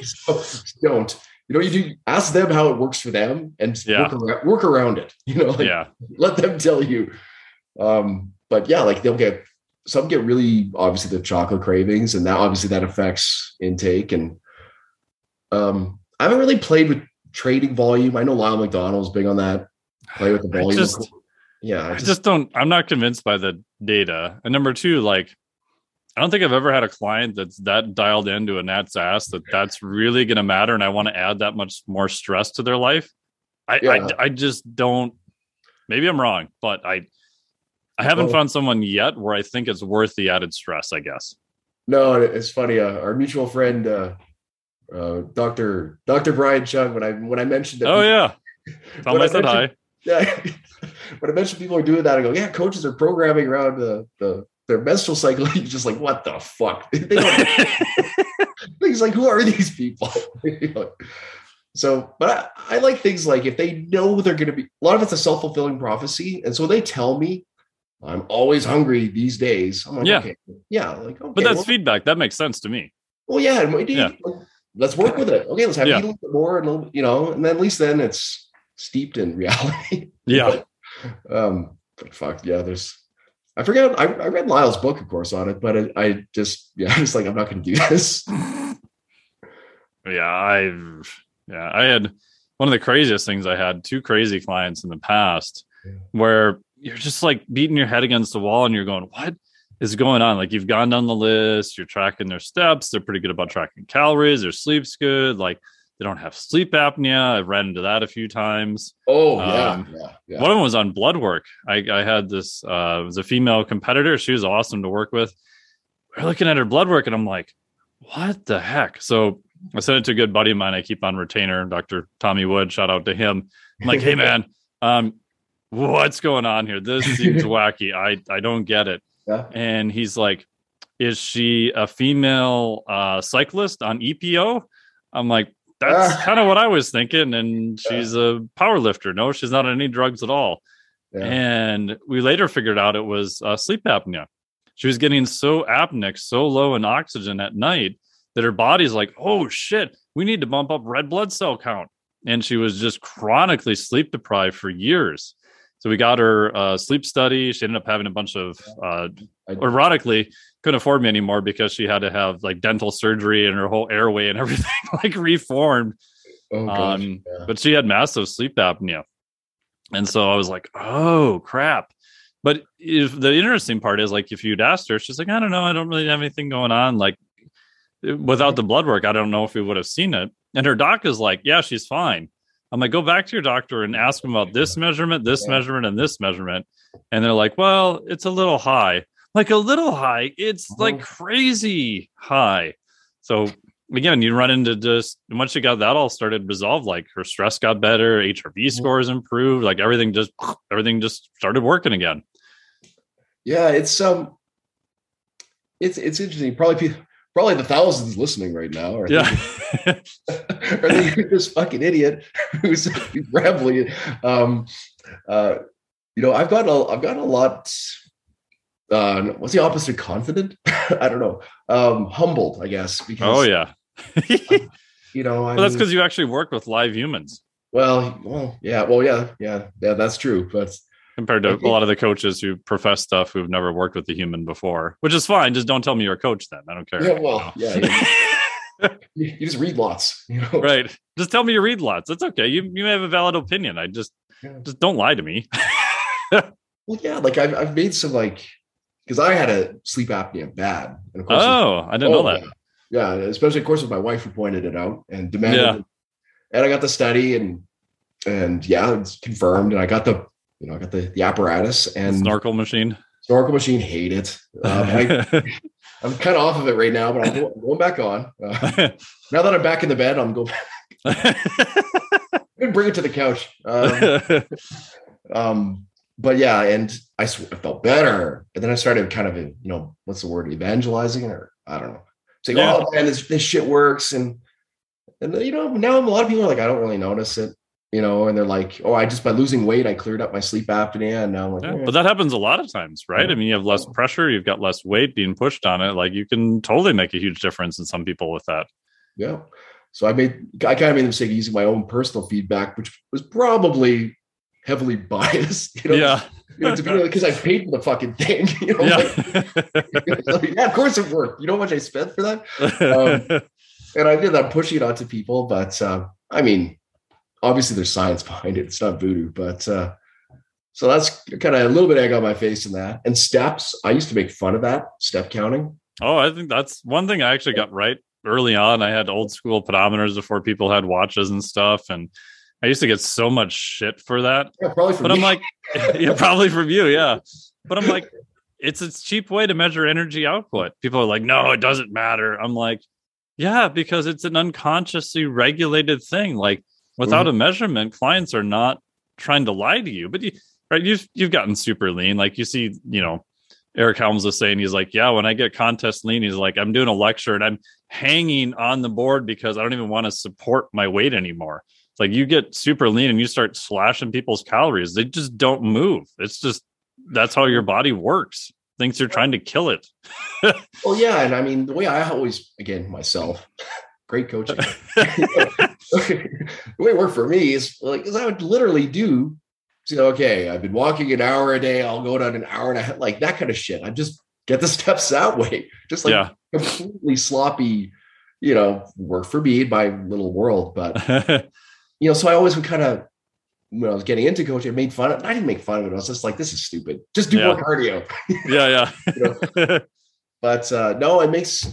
so, don't. You know, you do ask them how it works for them and yeah. work, around, work around it, you know, like yeah. let them tell you. Um, but yeah, like they'll get, some get really, obviously the chocolate cravings, and that obviously that affects intake. And um, I haven't really played with trading volume. I know Lyle McDonald's big on that. Play with the volume. I just, yeah. I just, I just don't, I'm not convinced by the data. And number two, like, I don't think I've ever had a client that's that dialed into a gnat's ass that that's really going to matter. And I want to add that much more stress to their life. I, yeah. I, I just don't, maybe I'm wrong, but I, I haven't well, found someone yet where I think it's worth the added stress, I guess. No, it's funny. Uh, our mutual friend, uh, uh, Doctor Doctor Brian Chung, when I, when I mentioned, that oh we, yeah. Found I said hi. Yeah. When I mentioned people are doing that, I go, yeah, coaches are programming around the, the, their menstrual cycle. You're just like, what the fuck? They don't, things like, who are these people? So, but I, I like things like if they know they're going to be, a lot of it's a self-fulfilling prophecy. And so they tell me I'm always hungry these days. I'm like, yeah. okay. Yeah. Like, okay, but that's well, feedback. That makes sense to me. Well, yeah. Indeed, yeah. Let's work with it. Okay. Let's have yeah. eat a little bit more and a little bit, you know, and then at least then it's steeped in reality. Yeah. But, um, but fuck. Yeah. There's, I forget. I, I read Lyle's book, of course, on it, but I, I just, yeah, I was like, I'm not going to do this. Yeah, I, yeah, I had one of the craziest things. I had two crazy clients in the past yeah. where you're just like beating your head against the wall and you're going, what is going on? Like you've gone down the list, you're tracking their steps. They're pretty good about tracking calories. Their sleep's good. Like they don't have sleep apnea. I've ran into that a few times. Oh, yeah, um, yeah, yeah. One of them was on blood work. I, I had this, uh, it was a female competitor. She was awesome to work with. We're looking at her blood work and I'm like, what the heck? So I sent it to a good buddy of mine. I keep on retainer, Doctor Tommy Wood, shout out to him. I'm like, hey man, um, what's going on here? This seems wacky. I, I don't get it. Yeah. And he's like, is she a female uh, cyclist on E P O? I'm like, that's kind of what I was thinking. And she's a power lifter. No, she's not on any drugs at all. Yeah. And we later figured out it was uh, sleep apnea. She was getting so apneic, so low in oxygen at night that her body's like, oh shit, we need to bump up red blood cell count. And she was just chronically sleep deprived for years. So we got her uh, sleep study. She ended up having a bunch of, uh, ironically, couldn't afford me anymore because she had to have like dental surgery and her whole airway and everything like reformed. Oh, gosh, um, yeah. But she had massive sleep apnea. And so I was like, oh, crap. But if the interesting part is like, if you'd asked her, she's like, I don't know. I don't really have anything going on. Like without the blood work, I don't know if we would have seen it. And her doc is like, yeah, she's fine. I'm like, go back to your doctor and ask them about this measurement, this yeah. measurement, and this measurement. And they're like, well, it's a little high. Like a little high. It's mm-hmm. like crazy high. So again, you run into just, once you got that all started resolved, like her stress got better, H R V mm-hmm. scores improved, like everything just, everything just started working again. Yeah. It's, um, it's, it's interesting. Probably people, Probably the thousands listening right now are yeah. thinking, are they this fucking idiot who's rambling. Um, uh, you know, I've gotten a, I've gotten a lot. Uh, what's the opposite of confident? I don't know. Um, humbled, I guess. Because, oh yeah. um, you know, I well, that's because you actually work with live humans. Well, well, yeah, well, yeah, yeah, yeah. That's true, but. Compared to a lot of the coaches who profess stuff who've never worked with a human before, which is fine. Just don't tell me you're a coach then. I don't care. Yeah, well, you know? yeah, yeah. You just read lots, you know? Right? Just tell me you read lots. That's okay. You you may have a valid opinion. I just yeah. just don't lie to me. Well, yeah, like I've I've made some like because I had a sleep apnea bad. And of course oh, I didn't oh, know that. Yeah. yeah, especially of course with my wife who pointed it out and demanded, yeah. it. And I got the study and and yeah, it's confirmed. And I got the. You know, I got the, the apparatus and snorkel machine. Snorkel machine, hate it. Um, I, I'm kind of off of it right now, but I'm going, I'm going back on. Uh, now that I'm back in the bed, I'm going back. I'm going to bring it to the couch. Um, um, but yeah, and I, sw- I felt better. And then I started kind of, you know, what's the word, evangelizing, or I don't know. Saying, yeah. oh man, this, this shit works. And, and you know, now a lot of people are like, I don't really notice it, you know, and they're like, oh, I just, by losing weight, I cleared up my sleep apnea. And now I'm like, yeah, eh. But that happens a lot of times, right? Yeah. I mean, you have less pressure, you've got less weight being pushed on it. Like you can totally make a huge difference in some people with that. Yeah. So I made, I kind of made the mistake using my own personal feedback, which was probably heavily biased, you know? Yeah. Because you know, like, I paid for the fucking thing, you know? Yeah. Like, so, yeah, of course it worked. You know how much I spent for that? Um, and I did that, pushing it onto people. But uh, I mean, obviously there's science behind it. It's not voodoo. But uh, so that's kind of a little bit egg on my face in that. And steps, I used to make fun of that, step counting. Oh, I think that's one thing I actually got right. Early on, I had old school pedometers before people had watches and stuff. And I used to get so much shit for that. Yeah, probably from but I'm me. like, yeah, probably from you. Yeah. But I'm like, it's a cheap way to measure energy output. People are like, no, it doesn't matter. I'm like, yeah, because it's an unconsciously regulated thing. Like without mm-hmm. a measurement, clients are not trying to lie to you, but you, right. You've, you've gotten super lean. Like you see, you know, Eric Helms was saying, he's like, yeah, when I get contest lean, he's like, I'm doing a lecture and I'm hanging on the board because I don't even want to support my weight anymore. It's like you get super lean and you start slashing people's calories. They just don't move. It's just, that's how your body works. Thinks you're trying to kill it. Well, yeah. And I mean, the way I always, again, myself, great coaching. The way it worked for me is like, is I would literally do, you know, okay, I've been walking an hour a day. I'll go down an hour and a half, like that kind of shit. I just get the steps that way. Just like yeah. completely sloppy, you know, work for me in my little world. But, you know, so I always would kind of, when I was getting into coaching, I made fun of it. I didn't make fun of it. I was just like, this is stupid. Just do yeah. more cardio. yeah. Yeah. You know? But uh, no, it makes,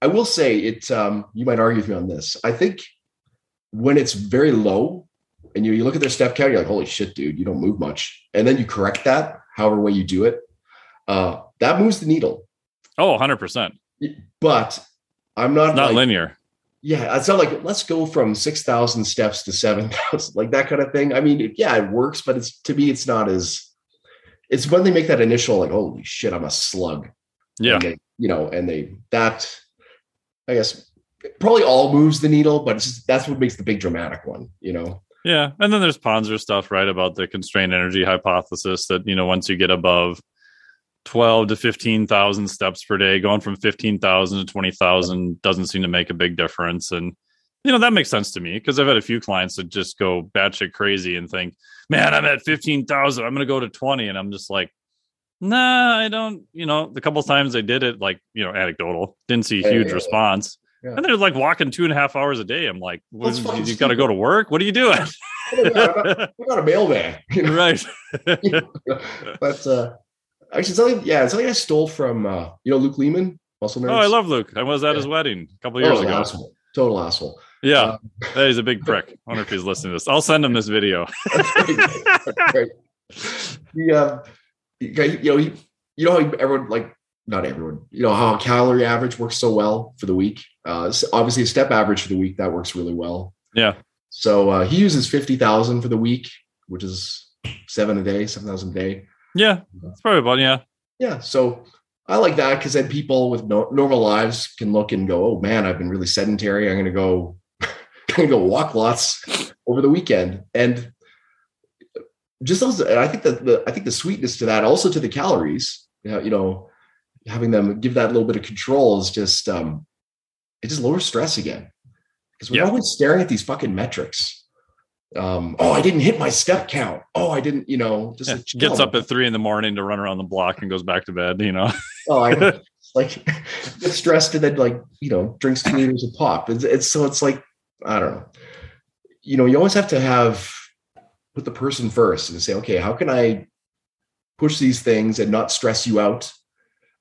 I will say it, um, you might argue with me on this. I think when it's very low, and you, you look at their step count, you're like, holy shit, dude, you don't move much. And then you correct that however way you do it. Uh, that moves the needle. Oh, one hundred percent. But I'm not, it's not like, linear. Yeah. It's not like, let's go from six thousand steps to seven thousand, like that kind of thing. I mean, yeah, it works, but it's, to me, it's not as, it's when they make that initial, like, holy shit, I'm a slug. Yeah. And they, you know, and they, that, I guess, probably all moves the needle, but it's just, that's what makes the big dramatic one, you know? Yeah. And then there's Ponzer stuff, right, about the constrained energy hypothesis that, you know, once you get above twelve to fifteen thousand steps per day, going from fifteen thousand to twenty thousand doesn't seem to make a big difference. And, you know, that makes sense to me because I've had a few clients that just go batshit crazy and think, man, I'm at fifteen thousand. I'm going to go to twenty. And I'm just like, nah, I don't, you know, the couple of times they did it, like, you know, anecdotal, didn't see a huge yeah, yeah, yeah. response. Yeah. And they're like walking two and a half hours a day. I'm like, well, you, you got to go to work. What are you doing? I'm not, I'm not a mailman. You know? Right. You know? But uh, actually, something, yeah, something I stole from, uh, you know, Luke Lehman, Muscle Nurse. Oh, I love Luke. I was at yeah. his wedding a couple of years ago. Asshole. Total asshole. Yeah. Um, he's a big prick. I wonder if he's listening to this. I'll send him this video. Right. He, uh, he, you know, he, you know how everyone, like, not everyone, you know, how calorie average works so well for the week. Uh, so obviously a step average for the week, that works really well. Yeah. So uh, he uses fifty thousand for the week, which is seven a day, seven thousand a day. Yeah. That's probably about, yeah. Yeah. So I like that because then people with no, normal lives can look and go, oh man, I've been really sedentary. I'm going to go, going to go walk lots over the weekend. And just also, and I think that the, I think the sweetness to that, also to the calories, you know, having them give that little bit of control is just, um, it just lowers stress again. Because we're yeah. always staring at these fucking metrics. Um, oh, I didn't hit my step count. Oh, I didn't, you know, just yeah, like, gets up at three in the morning to run around the block and goes back to bed, you know? Oh, I like get stressed and then like, you know, drinks two liters of pop. It's, it's so it's like, I don't know, you know, you always have to have put the person first and say, okay, how can I push these things and not stress you out?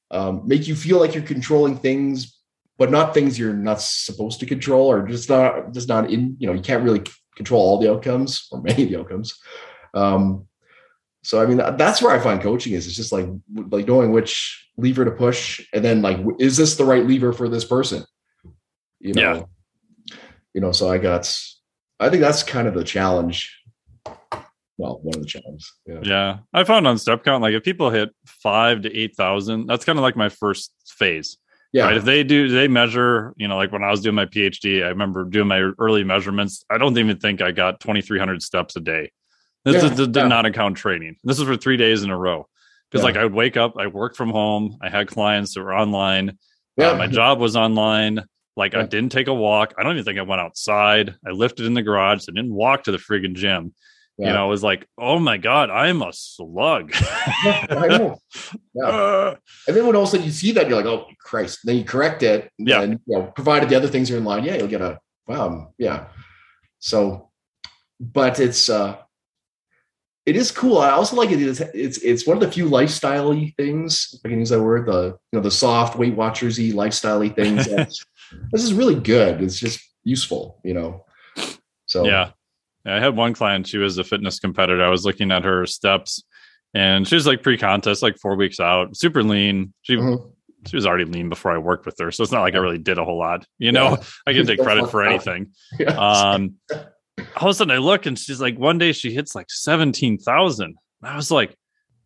Um, make you feel like you're controlling things, but not things you're not supposed to control, or just not, just not in, you know, you can't really control all the outcomes or many of the outcomes. Um, so, I mean, that's where I find coaching is. It's just like, like knowing which lever to push. And then like, is this the right lever for this person? You know, yeah. you know, so I got, I think that's kind of the challenge well, one of the challenges. Yeah. yeah. I found on step count, like if people hit five to eight thousand, that's kind of like my first phase. Yeah. Right? If they do, they measure, you know, like when I was doing my PhD, I remember doing my early measurements. I don't even think I got twenty-three hundred steps a day. This yeah. is, did yeah. not account training. This is for three days in a row. Because yeah. like I would wake up, I worked from home. I had clients that were online. Yeah. Uh, my job was online. Like yeah. I didn't take a walk. I don't even think I went outside. I lifted in the garage. I didn't walk to the friggin' gym. Yeah. You know, I was like, oh my God, I'm a slug. yeah, I know. Yeah. Uh, and then when also you see that, you're like, oh Christ. And then you correct it. And yeah. Then, you know, provided the other things are in line. Yeah. You'll get a, wow. Yeah. So, but it's, uh, it is cool. I also like it. It's, it's it's one of the few lifestyle-y things. If I can use that word. The you know the soft Weight Watchers-y lifestyle-y things. This is really good. It's just useful, you know. So yeah. yeah, I had one client. She was a fitness competitor. I was looking at her steps, and she was like pre-contest, like four weeks out, super lean. She mm-hmm. she was already lean before I worked with her, so it's not like I really did a whole lot. You know, yeah. I can take credit for anything. Yeah. Um, all of a sudden I look and she's like, one day she hits like seventeen thousand. I was like,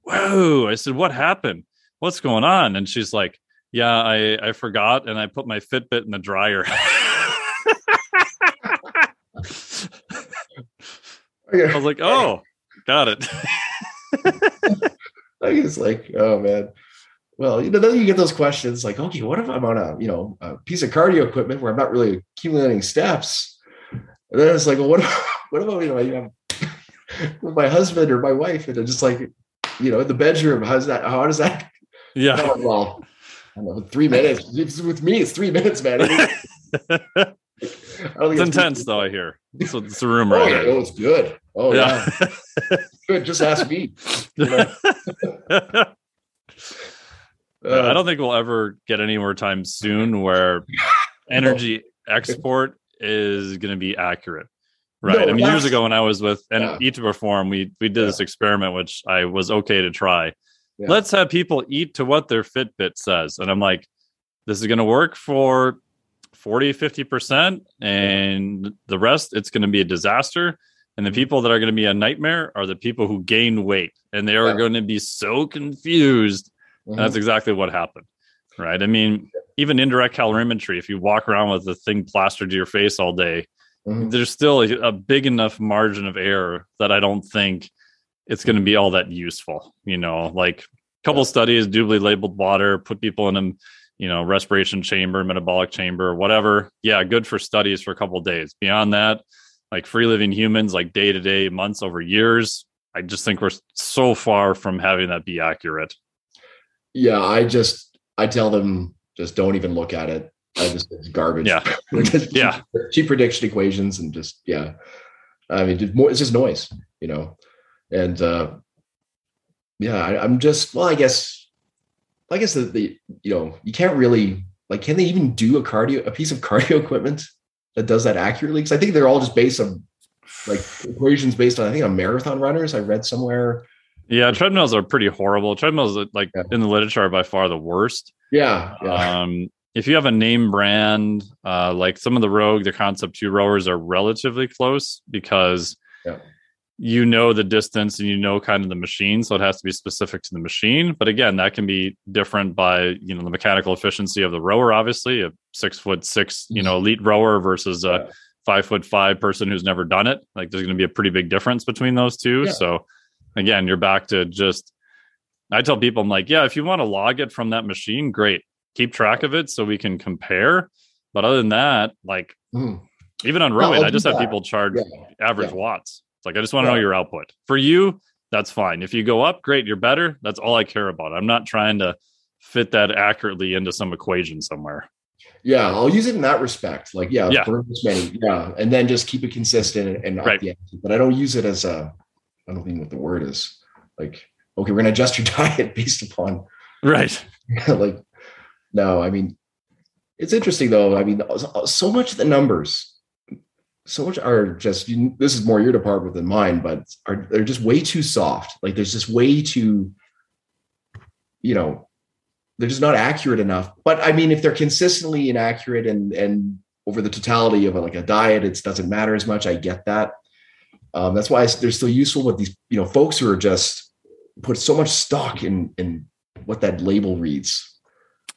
whoa. I said, what happened? What's going on? And she's like, yeah, I, I forgot. And I put my Fitbit in the dryer. I was like, oh, got it. I was like, oh man. Well, you know, then you get those questions like, okay, what if I'm on a, you know, a piece of cardio equipment where I'm not really accumulating steps? And then it's like, well, what about, what about, you know, you have my husband or my wife, and they're just like, you know, in the bedroom, how's that, how does that? Yeah. Oh, well, I don't know, three minutes. It's, with me, it's three minutes, man. I don't it's think intense, it's though, I hear. So it's a rumor. Oh, yeah. Oh, it's good. Oh, yeah. yeah. Good. Just ask me. You know? uh, I don't think we'll ever get anywhere time soon where energy export is going to be accurate, right? No, I mean, that's... years ago when I was with and yeah. Eat to Perform, we we did yeah. this experiment, which I was okay to try. Yeah. Let's have people eat to what their Fitbit says. And I'm like, this is going to work for forty, fifty percent. And yeah. the rest, it's going to be a disaster. And the people that are going to be a nightmare are the people who gain weight. And they are yeah. going to be so confused. Mm-hmm. That's exactly what happened, right? I mean... even indirect calorimetry, if you walk around with the thing plastered to your face all day, mm-hmm. there's still a, a big enough margin of error that I don't think it's going to be all that useful. You know, like a couple yeah. studies, dubly labeled water, put people in a, you know, respiration chamber, metabolic chamber, whatever. Yeah, good for studies for a couple of days. Beyond that, like free living humans, like day to day, months over years, I just think we're so far from having that be accurate. Yeah, I just, I tell them, just don't even look at it. I just, it's garbage. Yeah. just cheap, yeah. Cheap prediction equations and just, yeah. I mean, it's just noise, you know? And uh, yeah, I, I'm just, well, I guess, I guess that the, you know, you can't really like, can they even do a cardio, a piece of cardio equipment that does that accurately? Cause I think they're all just based on like equations based on, I think on marathon runners. I read somewhere. Yeah. Treadmills are pretty horrible. Treadmills are, like yeah. in the literature are by far the worst. Yeah, yeah. Um, if you have a name brand, uh, like some of the Rogue, the Concept two rowers are relatively close because yeah. you know the distance and you know kind of the machine. So it has to be specific to the machine. But again, that can be different by, you know, the mechanical efficiency of the rower, obviously, a six foot six, you know, elite rower versus a yeah. five foot five person who's never done it. Like there's going to be a pretty big difference between those two. Yeah. So again, you're back to just, I tell people, I'm like, yeah, if you want to log it from that machine, great. Keep track of it so we can compare. But other than that, like mm. even on rowing, no, I just have that. people charge yeah. average yeah. watts. It's like, I just want to yeah. know your output. For you, that's fine. If you go up, great, you're better. That's all I care about. I'm not trying to fit that accurately into some equation somewhere. Yeah, I'll use it in that respect. Like, yeah, yeah. for this many, yeah. and then just keep it consistent and not right. the answer. But I don't use it as a, I don't think what the word is. Like, okay, we're going to adjust your diet based upon. Right. like, no, I mean, it's interesting though. I mean, so much of the numbers, so much are just, you, this is more your department than mine, but are they're just way too soft. Like there's just way too, you know, they're just not accurate enough. But I mean, if they're consistently inaccurate and, and over the totality of a, like a diet, it doesn't matter as much. I get that. Um, that's why they're still useful with these, you know, folks who are just put so much stock in, in what that label reads.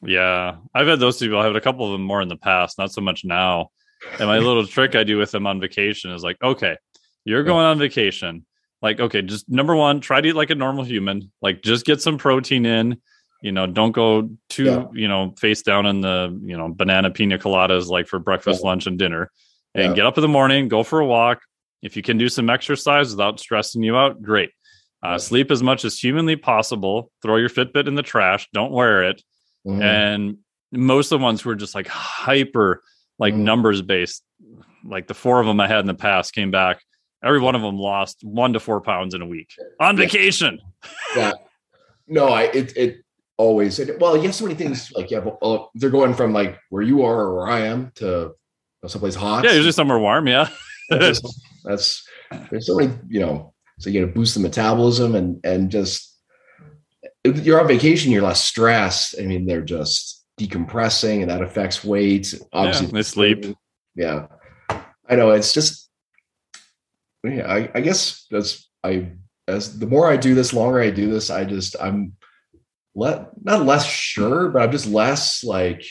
Yeah. I've had those people. I have a couple of them more in the past, not so much now. And my little trick I do with them on vacation is like, okay, you're going on vacation. Like, okay, just number one, try to eat like a normal human, like just get some protein in, you know, don't go too, yeah. you know, face down in the, you know, banana pina coladas, like for breakfast, yeah. lunch, and dinner, and yeah. get up in the morning, go for a walk. If you can do some exercise without stressing you out, great. Uh, sleep as much as humanly possible. Throw your Fitbit in the trash. Don't wear it. Mm-hmm. And most of the ones who are just like hyper, like mm-hmm. numbers based, like the four of them I had in the past came back. Every one of them lost one to four pounds in a week on yeah. vacation. Yeah. No, I, it, it always, it, well, you have so many things like, yeah, but, uh, they're going from like where you are or where I am to you know, someplace hot. Yeah. Usually somewhere warm. Yeah. That's there's so many, you know, so you got to boost the metabolism and, and just, you're on vacation, you're less stressed. I mean, they're just decompressing and that affects weight. Obviously, yeah, sleep. Yeah. I know it's just, yeah, I, I guess that's, I, as the more I do this, longer I do this, I just, I'm let not less sure, but I'm just less like,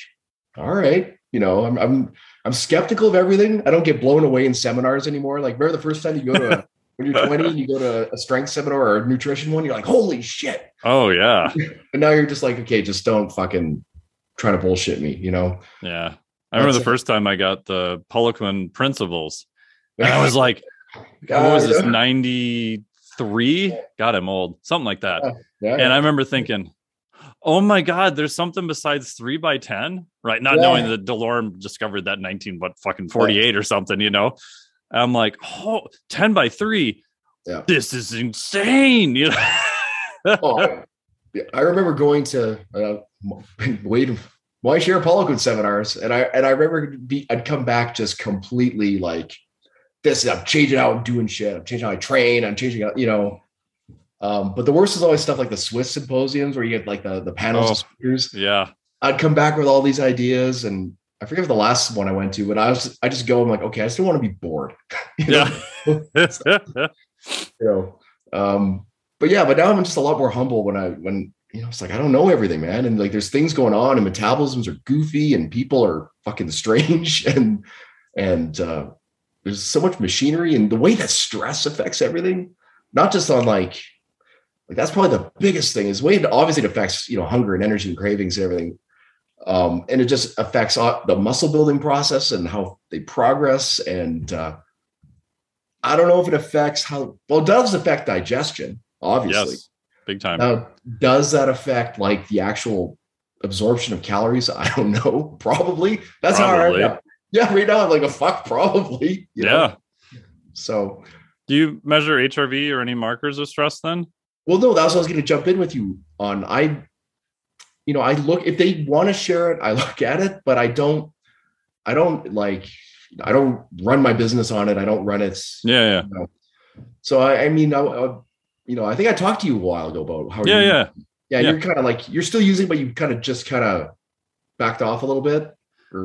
all right, you know, I'm, I'm, I'm skeptical of everything. I don't get blown away in seminars anymore. Like, remember the first time you go to a, when you're twenty and you go to a strength seminar or a nutrition one, you're like, holy shit. Oh yeah. And now you're just like, okay, just don't fucking try to bullshit me, you know? Yeah. I That's remember the it. first time I got the Poliquin principles and I was like, God, what was this? ninety-three God, I'm old. Something like that. Yeah, yeah, and yeah. I remember thinking, oh my God, there's something besides three by ten, right? Not yeah. knowing that DeLorme discovered that nineteen, what fucking forty-eight yeah. or something, you know? I'm like, oh, ten by three. Yeah. This is insane. You know? oh, yeah. I remember going to, uh, wait, why share Poliquin seminars? And I, and I remember be, I'd come back just completely like, this, I'm changing out, I'm doing shit. I'm changing how I train. I'm changing out, you know. Um, but the worst is always stuff like the Swiss symposiums where you get like the, the panels. Oh, speakers. Yeah. I'd come back with all these ideas and I forget what the last one I went to, but I was, I just go, I'm like, okay, I just don't want to be bored. Yeah. you know, um, but yeah, but now I'm just a lot more humble when I, when, you know, it's like, I don't know everything, man. And like, there's things going on and metabolisms are goofy and people are fucking strange and, and, uh, there's so much machinery and the way that stress affects everything, not just on like, like that's probably the biggest thing is way obviously it affects, you know, hunger and energy and cravings and everything. Um, and it just affects all, the muscle building process and how they progress. And uh, I don't know if it affects how, well, it does affect digestion, obviously. Yes, big time. Now, does that affect like the actual absorption of calories? I don't know. Probably. That's probably. how I Yeah, right now I'm like a fuck, probably. You know? Yeah. So, do you measure H R V or any markers of stress then? Well, no, that's what I was going to jump in with you on. I, you know, I look if they want to share it, I look at it, but I don't. I don't like. I don't run my business on it. I don't run it. Yeah, yeah. You know? So I, I mean, I, I, you know, I think I talked to you a while ago about how. Yeah, you, yeah. yeah, yeah. You're kind of like you're still using, but you kind of just kind of backed off a little bit.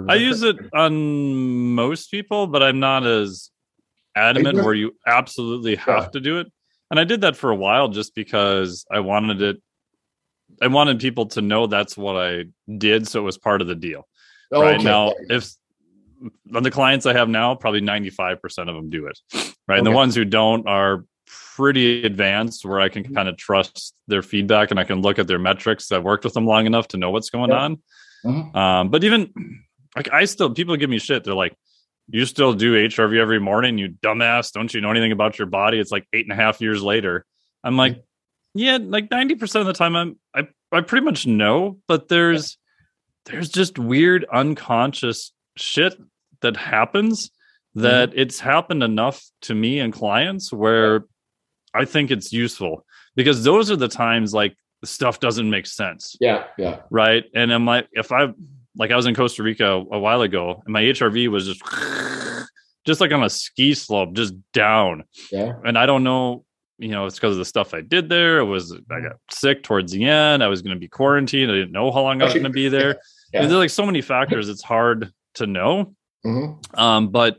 I use it on most people, but I'm not as adamant you where you absolutely have yeah. to do it. And I did that for a while just because I wanted it. I wanted people to know that's what I did. So it was part of the deal. Oh, right okay. Now, if on the clients I have now, probably ninety-five percent of them do it. Right. Okay. And the ones who don't are pretty advanced where I can mm-hmm. kind of trust their feedback and I can look at their metrics. I've worked with them long enough to know what's going yeah. on. Mm-hmm. Um, but even like I still, people give me shit. They're like, you still do H R V every morning, you dumbass. Don't you know anything about your body? It's like eight and a half years later. I'm like, yeah, like ninety percent of the time I'm, I, I pretty much know, but there's, yeah. there's just weird unconscious shit that happens that mm-hmm. it's happened enough to me and clients where yeah. I think it's useful because those are the times like stuff doesn't make sense. Yeah. Yeah. Right. And I'm like, if I, like I was in Costa Rica a while ago and my H R V was just, just like on a ski slope, just down. Yeah. And I don't know, you know, it's because of the stuff I did there. It was, I got sick towards the end. I was going to be quarantined. I didn't know how long I was going to be there. yeah. There's like so many factors. It's hard to know. Mm-hmm. Um, but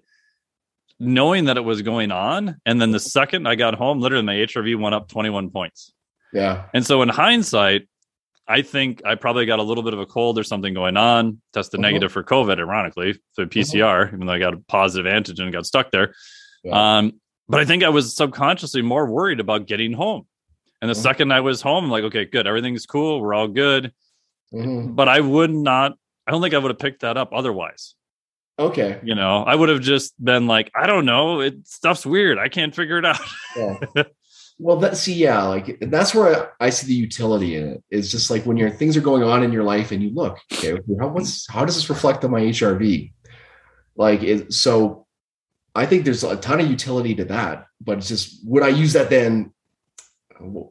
knowing that it was going on. And then the second I got home, literally my H R V went up twenty-one points. Yeah. And so in hindsight, I think I probably got a little bit of a cold or something going on, tested mm-hmm. negative for COVID, ironically, for P C R, mm-hmm. even though I got a positive antigen and got stuck there. Yeah. Um, but I think I was subconsciously more worried about getting home. And the mm-hmm. second I was home, I'm like, okay, good. Everything's cool. We're all good. Mm-hmm. But I would not, I don't think I would have picked that up otherwise. Okay. You know, I would have just been like, I don't know. It stuff's weird. I can't figure it out. Yeah. Well, that's, see, yeah, like that's where I, I see the utility in it. It's just like when your things are going on in your life and you look, okay, how, what's, how does this reflect on my H R V? Like, it, so I think there's a ton of utility to that, but it's just, would I use that then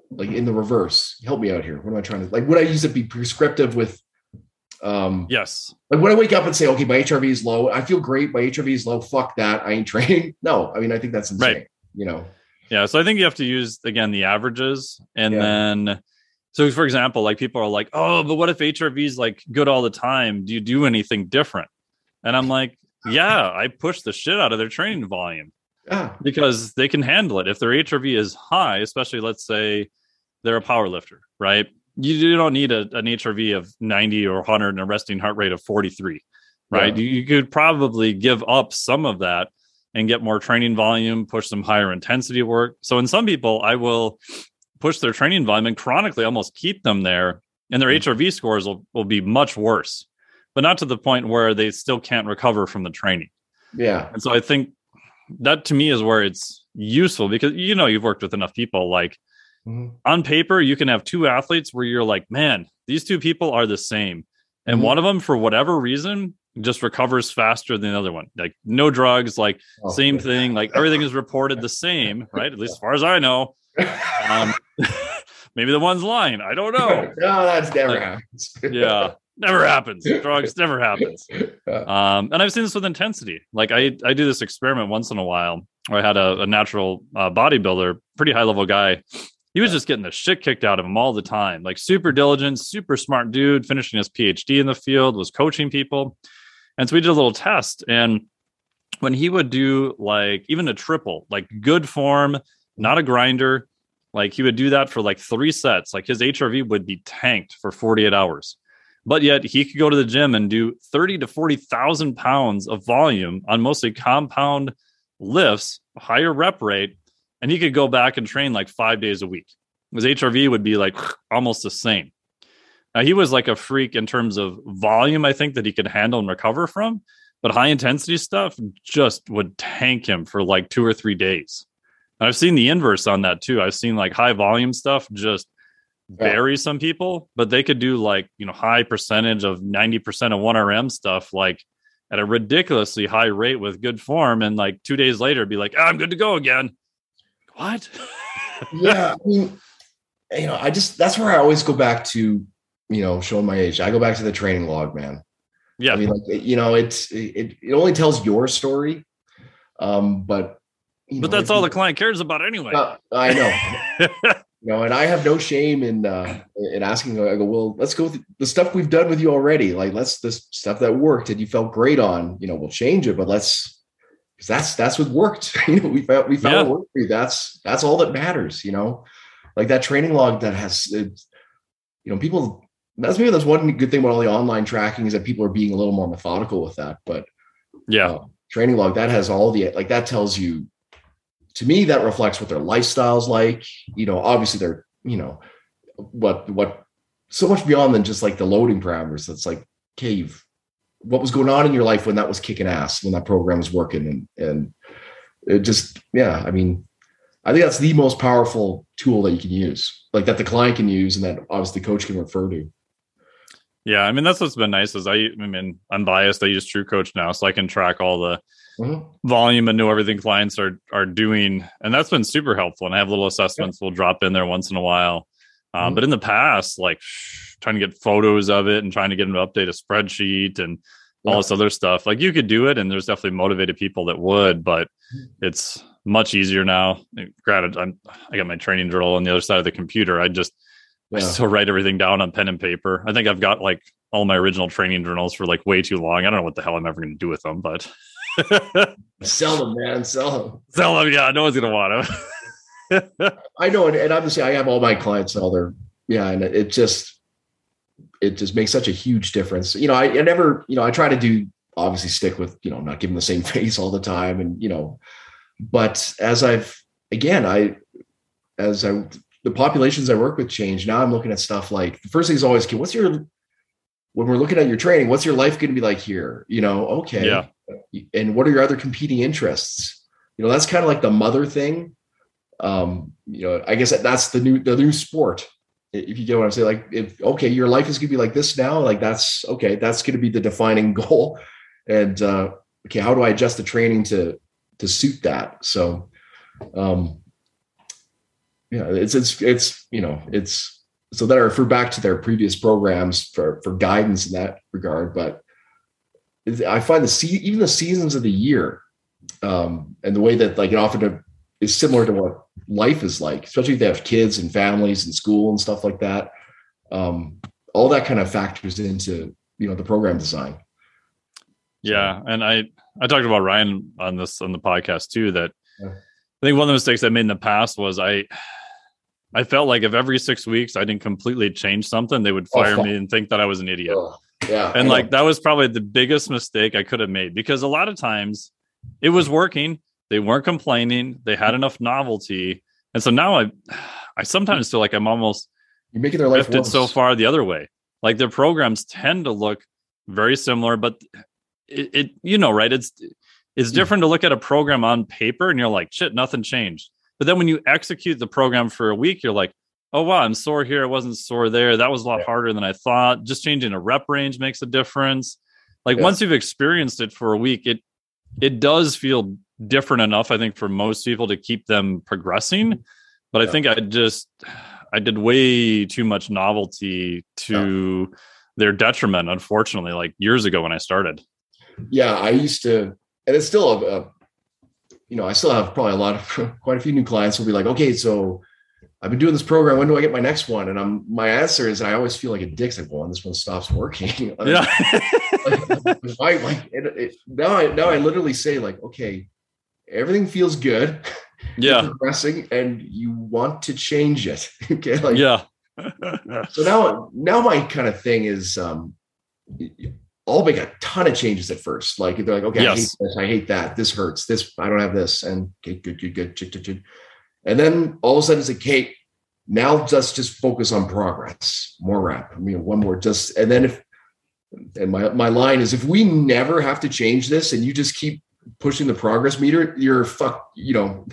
like in the reverse? Help me out here. What am I trying to, like, would I use it be prescriptive with, um, yes. Like when I wake up and say, okay, my H R V is low. I feel great. My H R V is low. Fuck that. I ain't training. No, I mean, I think that's insane, right. You know? Yeah. So I think you have to use, again, the averages. And yeah. then, so for example, like people are like, oh, but what if H R V is like good all the time? Do you do anything different? And I'm like, yeah, I push the shit out of their training volume yeah. because they can handle it. If their H R V is high, especially let's say they're a power lifter, right? You, you don't need a, an H R V of ninety or one hundred and a resting heart rate of forty-three, right? Yeah. You, you could probably give up some of that and get more training volume, push some higher intensity work. So in some people, I will push their training volume and chronically almost keep them there. And their mm-hmm. H R V scores will, will be much worse, but not to the point where they still can't recover from the training. Yeah. And so I think that to me is where it's useful because, you know, you've worked with enough people. Like mm-hmm. on paper, you can have two athletes where you're like, man, these two people are the same. And mm-hmm. one of them, for whatever reason, just recovers faster than the other one. Like no drugs, like oh, same yeah. thing. Like everything is reported the same, right? At least as far as I know. Um, maybe the one's lying. I don't know. No, that's never like, happens. Yeah, never happens. Drugs never happens. Um, and I've seen this with intensity. Like I, I do this experiment once in a while where I had a, a natural uh, bodybuilder, pretty high level guy. He was just getting the shit kicked out of him all the time. Like super diligent, super smart dude, finishing his P H D in the field, was coaching people. And so we did a little test, and when he would do like even a triple, like good form, not a grinder, like he would do that for like three sets, like his H R V would be tanked for forty-eight hours. But yet he could go to the gym and do thirty to forty thousand pounds of volume on mostly compound lifts, higher rep rate. And he could go back and train like five days a week. His H R V would be like almost the same. Now, he was like a freak in terms of volume, I think, that he could handle and recover from. But high intensity stuff just would tank him for like two or three days. And I've seen the inverse on that, too. I've seen like high volume stuff just bury yeah. some people, but they could do like, you know, high percentage of ninety percent of one R M stuff, like at a ridiculously high rate with good form. And like two days later, be like, oh, I'm good to go again. What? yeah. I mean, you know, I just, that's where I always go back to. You know, showing my age, I go back to the training log, man. Yeah. I mean, like, you know, it's, it, it only tells your story. Um, but, you but know, that's all you, the client cares about anyway. Uh, I know, you know, and I have no shame in, uh, in asking, I go, well, let's go with the stuff we've done with you already. Like let's, this stuff that worked and you felt great on, you know, we'll change it, but let's, cause that's, that's what worked. you know, we found, we found yeah. what worked for you. That's, that's all that matters, you know, like that training log that has, it, you know, people, that's maybe that's one good thing about all the online tracking is that people are being a little more methodical with that. But yeah, uh, training log, that has all the, like that tells you, to me, that reflects what their lifestyle's like, you know, obviously they're, you know, what, what so much beyond than just like the loading parameters. That's like, okay, you've, what was going on in your life when that was kicking ass, when that program was working. And, and it just, yeah, I mean, I think that's the most powerful tool that you can use, like that the client can use and that obviously the coach can refer to. Yeah, I mean, that's what's been nice is I, I mean, I'm biased. I use True Coach now, so I can track all the mm-hmm. volume and know everything clients are are doing. And that's been super helpful. And I have little assessments yeah. we'll drop in there once in a while. Um, mm-hmm. But in the past, like trying to get photos of it and trying to get them to update a spreadsheet and all yeah. this other stuff, like you could do it. And there's definitely motivated people that would, but it's much easier now. Granted, I'm, I got my training journal on the other side of the computer. I just... Yeah. I still write everything down on pen and paper. I think I've got like all my original training journals for like way too long. I don't know what the hell I'm ever going to do with them, but Sell them, man. Sell them. Sell them. Yeah, no one's gonna want them. I know, and, and obviously, I have all my clients all their yeah, and it just it just makes such a huge difference. You know, I, I never, you know, I try to do obviously stick with you know not giving the same face all the time, and you know, but as I've again, I as I the populations I work with change. Now I'm looking at stuff like the first thing is always, okay, what's your when we're looking at your training, what's your life going to be like here? You know, okay. Yeah. And what are your other competing interests? You know, that's kind of like the mother thing. Um, you know, I guess that, that's the new, the new sport. If you get what I'm saying, like, if, okay, your life is going to be like this now, like that's okay. That's going to be the defining goal. And, uh, okay, how do I adjust the training to, to suit that? So, um, yeah, it's, it's, it's, you know, it's, so that I refer back to their previous programs for, for guidance in that regard. But I find the se- even the seasons of the year um, and the way that like it often is similar to what life is like, especially if they have kids and families and school and stuff like that. Um, all that kind of factors into, you know, the program design. Yeah. And I, I talked about Ryan on this, on the podcast too, that yeah. I think one of the mistakes I made in the past was I, I felt like if every six weeks I didn't completely change something, they would fire oh, me and think that I was an idiot. Oh, yeah, and like that was probably the biggest mistake I could have made, because a lot of times it was working. They weren't complaining. They had enough novelty. And so now I I sometimes feel like I'm almost You're making their life drifted worse. So far the other way. Like their programs tend to look very similar, but it, it you know, right? It's it's different to look at a program on paper and you're like, shit, nothing changed. But then when you execute the program for a week, you're like, oh, wow, I'm sore here. I wasn't sore there. That was a lot yeah. harder than I thought. Just changing a rep range makes a difference. Like yeah. once you've experienced it for a week, it it does feel different enough, I think, for most people to keep them progressing. But yeah. I think I just, I did way too much novelty to yeah. their detriment, unfortunately, like years ago when I started. Yeah, I used to, and it's still a, a you know, I still have probably a lot of quite a few new clients will be like, okay, so I've been doing this program. When do I get my next one? And I'm, my answer is I always feel like a dick. It's like, well, this one stops working. I mean, yeah. like, I, like, it, it, now, I, now I literally say like, okay, everything feels good. Yeah. Progressing, and you want to change it. Okay. Like, yeah. so now, now my kind of thing is, um, it, I'll make a ton of changes at first. Like they're like, okay, yes. I hate this, I hate that. This hurts. This, I don't have this. And okay, good, good, good, good, good. And then all of a sudden it's like, okay, now let's just focus on progress. More rep. I mean, one more just, and then if, and my, my line is if we never have to change this and you just keep pushing the progress meter, you're fuck, you know,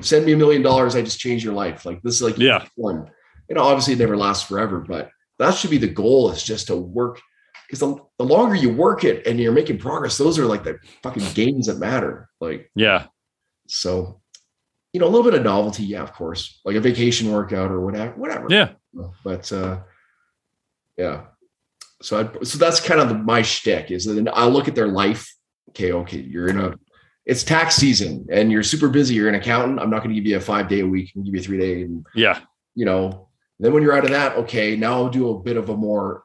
send me a million dollars. I just changed your life. Like this is like, yeah, one, you know, obviously it never lasts forever, but that should be the goal, is just to work. Because the, the longer you work it and you're making progress, those are like the fucking gains that matter. Like, yeah. So, you know, a little bit of novelty. Yeah, of course. Like a vacation workout or whatever, whatever. Yeah. But, uh, yeah. So, I, so that's kind of the, my shtick, is that I look at their life. Okay. Okay. You're in a, it's tax season and you're super busy. You're an accountant. I'm not going to give you a five day a week. I'm going to give you a three day. And, yeah. You know, then when you're out of that, okay, now I'll do a bit of a more,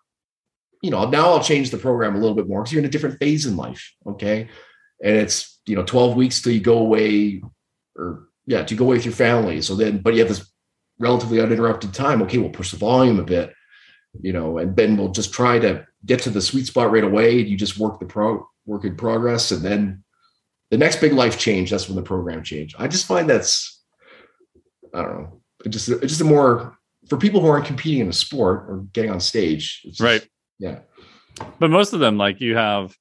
you know, now I'll change the program a little bit more because you're in a different phase in life. Okay. And it's, you know, twelve weeks till you go away or yeah, to go away with your family. So then, but you have this relatively uninterrupted time. Okay. We'll push the volume a bit, you know, and then we'll just try to get to the sweet spot right away. You just work the pro work in progress. And then the next big life change, that's when the program changed. I just find that's, I don't know, it's just, it's just a more for people who aren't competing in a sport or getting on stage. It's just, right. Yeah. But most of them, like you have,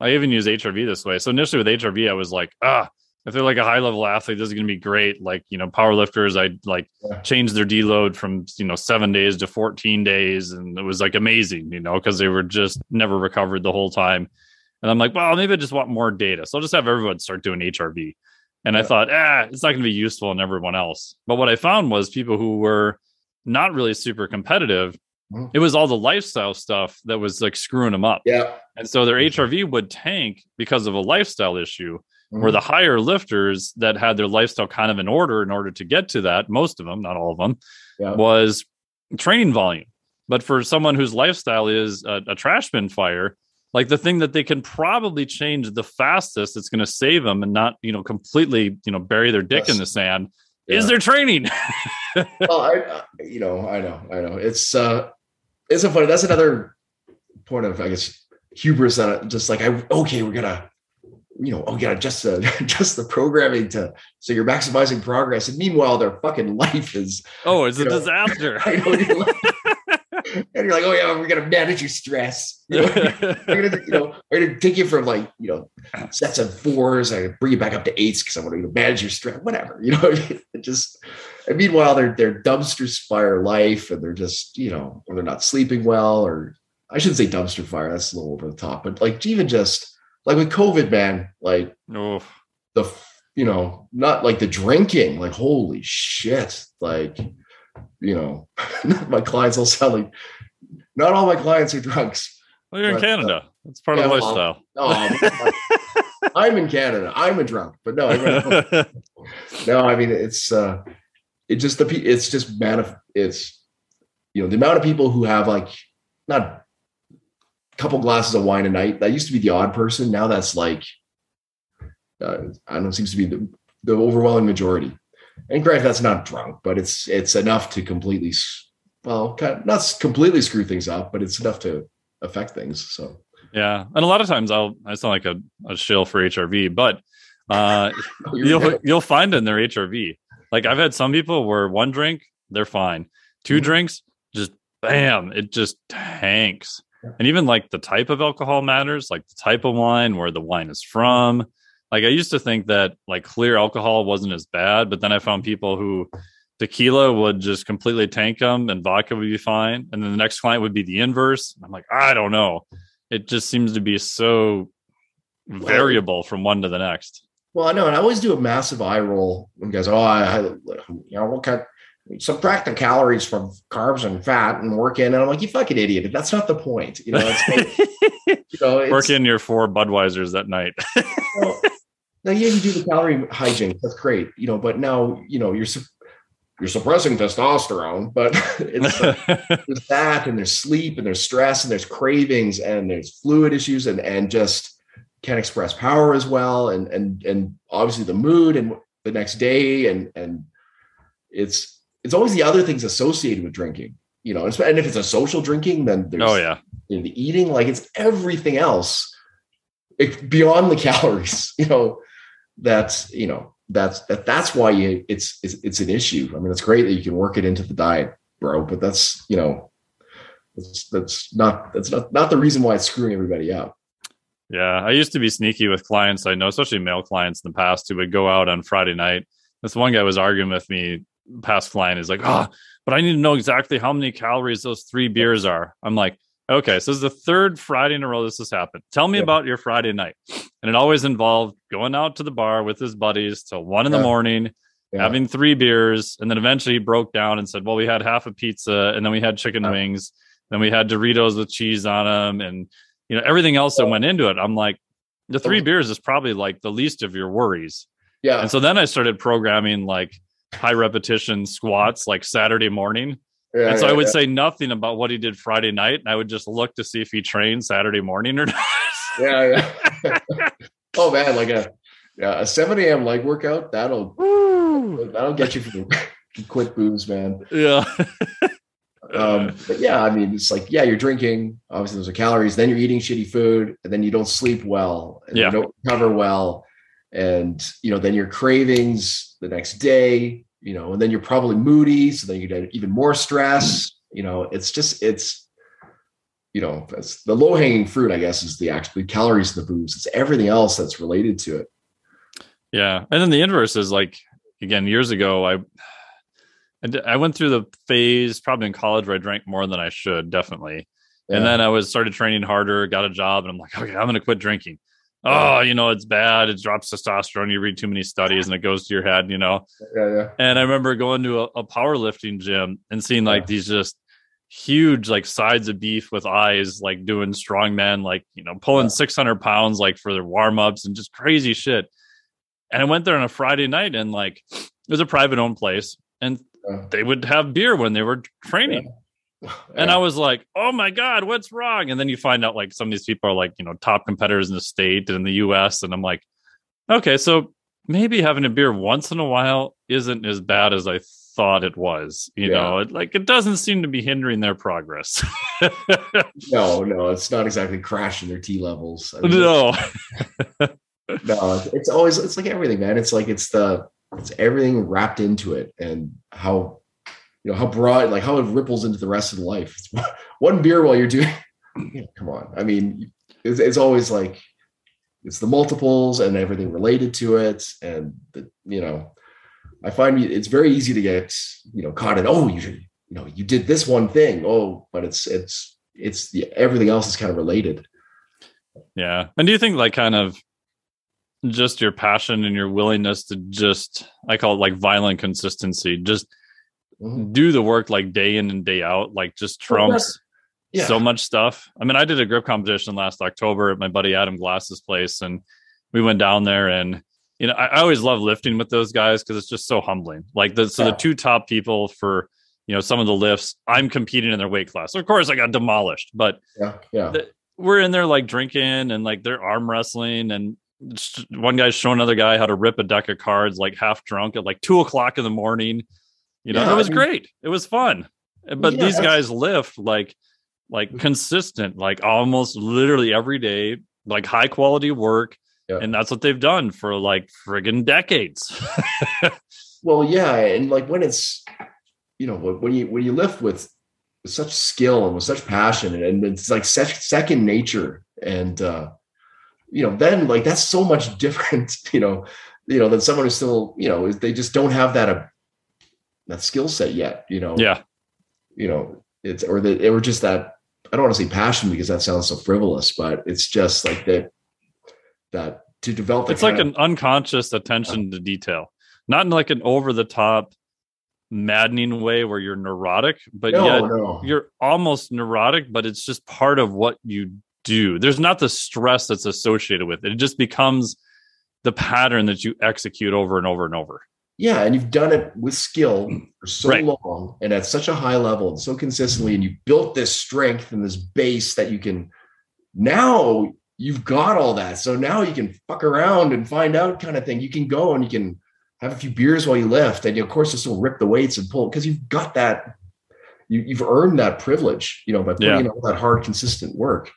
I even use H R V this way. So initially with H R V, I was like, ah, if they're like a high level athlete, this is going to be great. Like, you know, power lifters, I like yeah. changed their deload from, you know, seven days to fourteen days. And it was like amazing, you know, because they were just never recovered the whole time. And I'm like, well, maybe I just want more data. So I'll just have everyone start doing H R V. And yeah. I thought, ah, it's not going to be useful in everyone else. But what I found was people who were not really super competitive, it was all the lifestyle stuff that was like screwing them up. Yeah. And so their H R V would tank because of a lifestyle issue, mm-hmm. where the higher lifters that had their lifestyle kind of in order, in order to get to that, most of them, not all of them, yeah. was training volume. But for someone whose lifestyle is a, a trash bin fire, like the thing that they can probably change the fastest that's going to save them and not, you know, completely, you know, bury their dick yes. in the sand yeah. is their training. Well, I, you know, I know, I know. It's, uh, it's so funny. That's another point of, I guess, hubris on it. Just like, I, okay, we're going to, you know, oh yeah, just the, just the programming to, so you're maximizing progress. And meanwhile, their fucking life is, oh, it's a know, disaster. I know, you're like, and you're like, oh yeah, we're going to manage your stress. You know, we're going to, you know, we're going to take you from like, you know, sets of fours. I bring you back up to eights because I want to, you know, manage your stress, whatever, you know, it just, and meanwhile, they're, they're dumpster fire life and they're just, you know, or they're not sleeping well, or I shouldn't say dumpster fire. That's a little over the top, but like even just like with COVID, man, like Oof. the, you know, not like the drinking, like, holy shit. Like, you know, my clients all selling, not all my clients are drunks. Well, you're but, in Canada. It's uh, part yeah, of lifestyle. Well, no, I'm, I'm in Canada. I'm a drunk, but no, I no, I mean, it's, uh, it just, the, it's just, manif- it's, you know, the amount of people who have like, not a couple glasses of wine a night. That used to be the odd person. Now that's like, uh, I don't know, seems to be the, the overwhelming majority. And granted, that's not drunk, but it's it's enough to completely, well, kind of not completely screw things up, but it's enough to affect things. So yeah, and a lot of times I'll I sound like a, a shill for H R V, but uh, oh, you'll right. you'll find in their H R V. Like I've had some people where one drink they're fine, two mm-hmm. drinks just bam, it just tanks. Yeah. And even like the type of alcohol matters, like the type of wine, where the wine is from. Like I used to think that like clear alcohol wasn't as bad, but then I found people who tequila would just completely tank them and vodka would be fine. And then the next client would be the inverse. I'm like, I don't know. It just seems to be so variable from one to the next. Well, I know. And I always do a massive eye roll when guys, oh, I, I you know, we'll cut, subtract the calories from carbs and fat and work in. And I'm like, you fucking idiot. That's not the point. You know, it's like, you know, it's, work in your four Budweisers that night. Well, now, yeah, you do the calorie hygiene. That's great, you know. But now, you know, you're su- you're suppressing testosterone. But it's like, there's that, and there's sleep, and there's stress, and there's cravings, and there's fluid issues, and and just can't express power as well, and and and obviously the mood, and the next day, and and it's it's always the other things associated with drinking, you know. And if it's a social drinking, then there's oh yeah, you know, the eating, like it's everything else it, beyond the calories, you know. That's, you know, that's, that, that's why you, it's, it's, it's an issue. I mean, it's great that you can work it into the diet, bro, but that's, you know, that's, that's not, that's not, not the reason why it's screwing everybody up. Yeah. I used to be sneaky with clients. I know, especially male clients in the past who would go out on Friday night. This one guy was arguing with me past client is like, oh, but I need to know exactly how many calories those three beers are. I'm like, okay, so this is the third Friday in a row this has happened. Tell me yeah. about your Friday night. And it always involved going out to the bar with his buddies till one in yeah. the morning, yeah. having three beers. And then eventually he broke down and said, well, we had half a pizza and then we had chicken yeah. wings. Then we had Doritos with cheese on them and, you know, everything else yeah. that went into it. I'm like, the three beers is probably like the least of your worries. Yeah. And so then I started programming like high repetition squats, like Saturday morning. Yeah, and so yeah, I would yeah. say nothing about what he did Friday night. And I would just look to see if he trained Saturday morning or not. yeah. yeah. Oh man. Like a, yeah, a seven a.m. leg workout. That'll, Woo. that'll get you from quick boobs, man. Yeah. um, but yeah, I mean, it's like, yeah, you're drinking, obviously those are calories. Then you're eating shitty food and then you don't sleep well and yeah. you don't recover well. And you know, then your cravings the next day, you know, and then you're probably moody. So then you get even more stress, you know, it's just, it's, you know, that's the low hanging fruit, I guess, is the actual calories and the booze. It's everything else that's related to it. Yeah. And then the inverse is like, again, years ago, I, I went through the phase probably in college where I drank more than I should, definitely. Yeah. And then I was started training harder, got a job and I'm like, okay, I'm going to quit drinking. Oh, you know, it's bad. It drops testosterone. You read too many studies and it goes to your head, you know? Yeah, yeah. And I remember going to a, a powerlifting gym and seeing like yeah. these just huge, like sides of beef with eyes, like doing strongman, like, you know, pulling yeah. six hundred pounds, like for their warm ups and just crazy shit. And I went there on a Friday night and like, it was a private owned place and yeah. they would have beer when they were training. Yeah. And I was like, oh my God, what's wrong? And then you find out like some of these people are like, you know, top competitors in the state and in the U S. And I'm like, okay, so maybe having a beer once in a while isn't as bad as I thought it was. You yeah. know, it, like it doesn't seem to be hindering their progress. no, no, it's not exactly crashing their T levels. I mean, no. no, it's always, it's like everything, man. It's like, it's the, it's everything wrapped into it and how, you know, how broad, like how it ripples into the rest of the life. It's one beer while you're doing, you know, come on. I mean, it's, it's always like, it's the multiples and everything related to it. And, the, you know, I find it's very easy to get, you know, caught in, oh, you, you know, you did this one thing. Oh, but it's, it's, it's the, everything else is kind of related. Yeah. And do you think like kind of just your passion and your willingness to just, I call it like violent consistency, just do the work like day in and day out, like just trumps yeah. so much stuff. I mean, I did a grip competition last October at my buddy Adam Glass's place, and we went down there, and you know, I, I always love lifting with those guys because it's just so humbling. Like the so yeah. the two top people for, you know, some of the lifts, I'm competing in their weight class. So of course I got demolished, but yeah, yeah. The, we're in there like drinking and like they're arm wrestling, and one guy's showing another guy how to rip a deck of cards like half drunk at like two o'clock in the morning. You know, yeah, it was I mean, great. It was fun. But yeah, these guys lift like, like consistent, like almost literally every day, like high quality work. Yeah. And that's what they've done for like friggin' decades. Well, yeah. And like when it's, you know, when you, when you lift with, with such skill and with such passion, and it's like such second nature. And, uh, you know, then like, that's so much different, you know, you know, than someone who's still, you know, they just don't have that, uh, that skill set yet, you know, yeah, you know, it's, or that it were just that, I don't want to say passion because that sounds so frivolous, but it's just like that, that to develop, it's like an unconscious attention to detail, not in like an over the top maddening way where you're neurotic, but yet you're almost neurotic, but it's just part of what you do. There's not the stress that's associated with it. It just becomes the pattern that you execute over and over and over. Yeah. And you've done it with skill for so right. long and at such a high level and so consistently, and you built this strength and this base that you can, now you've got all that. So now you can fuck around and find out kind of thing. You can go and you can have a few beers while you lift, and you, of course, you still rip the weights and pull, because you've got that, you, you've earned that privilege, you know, by putting yeah. in all that hard, consistent work.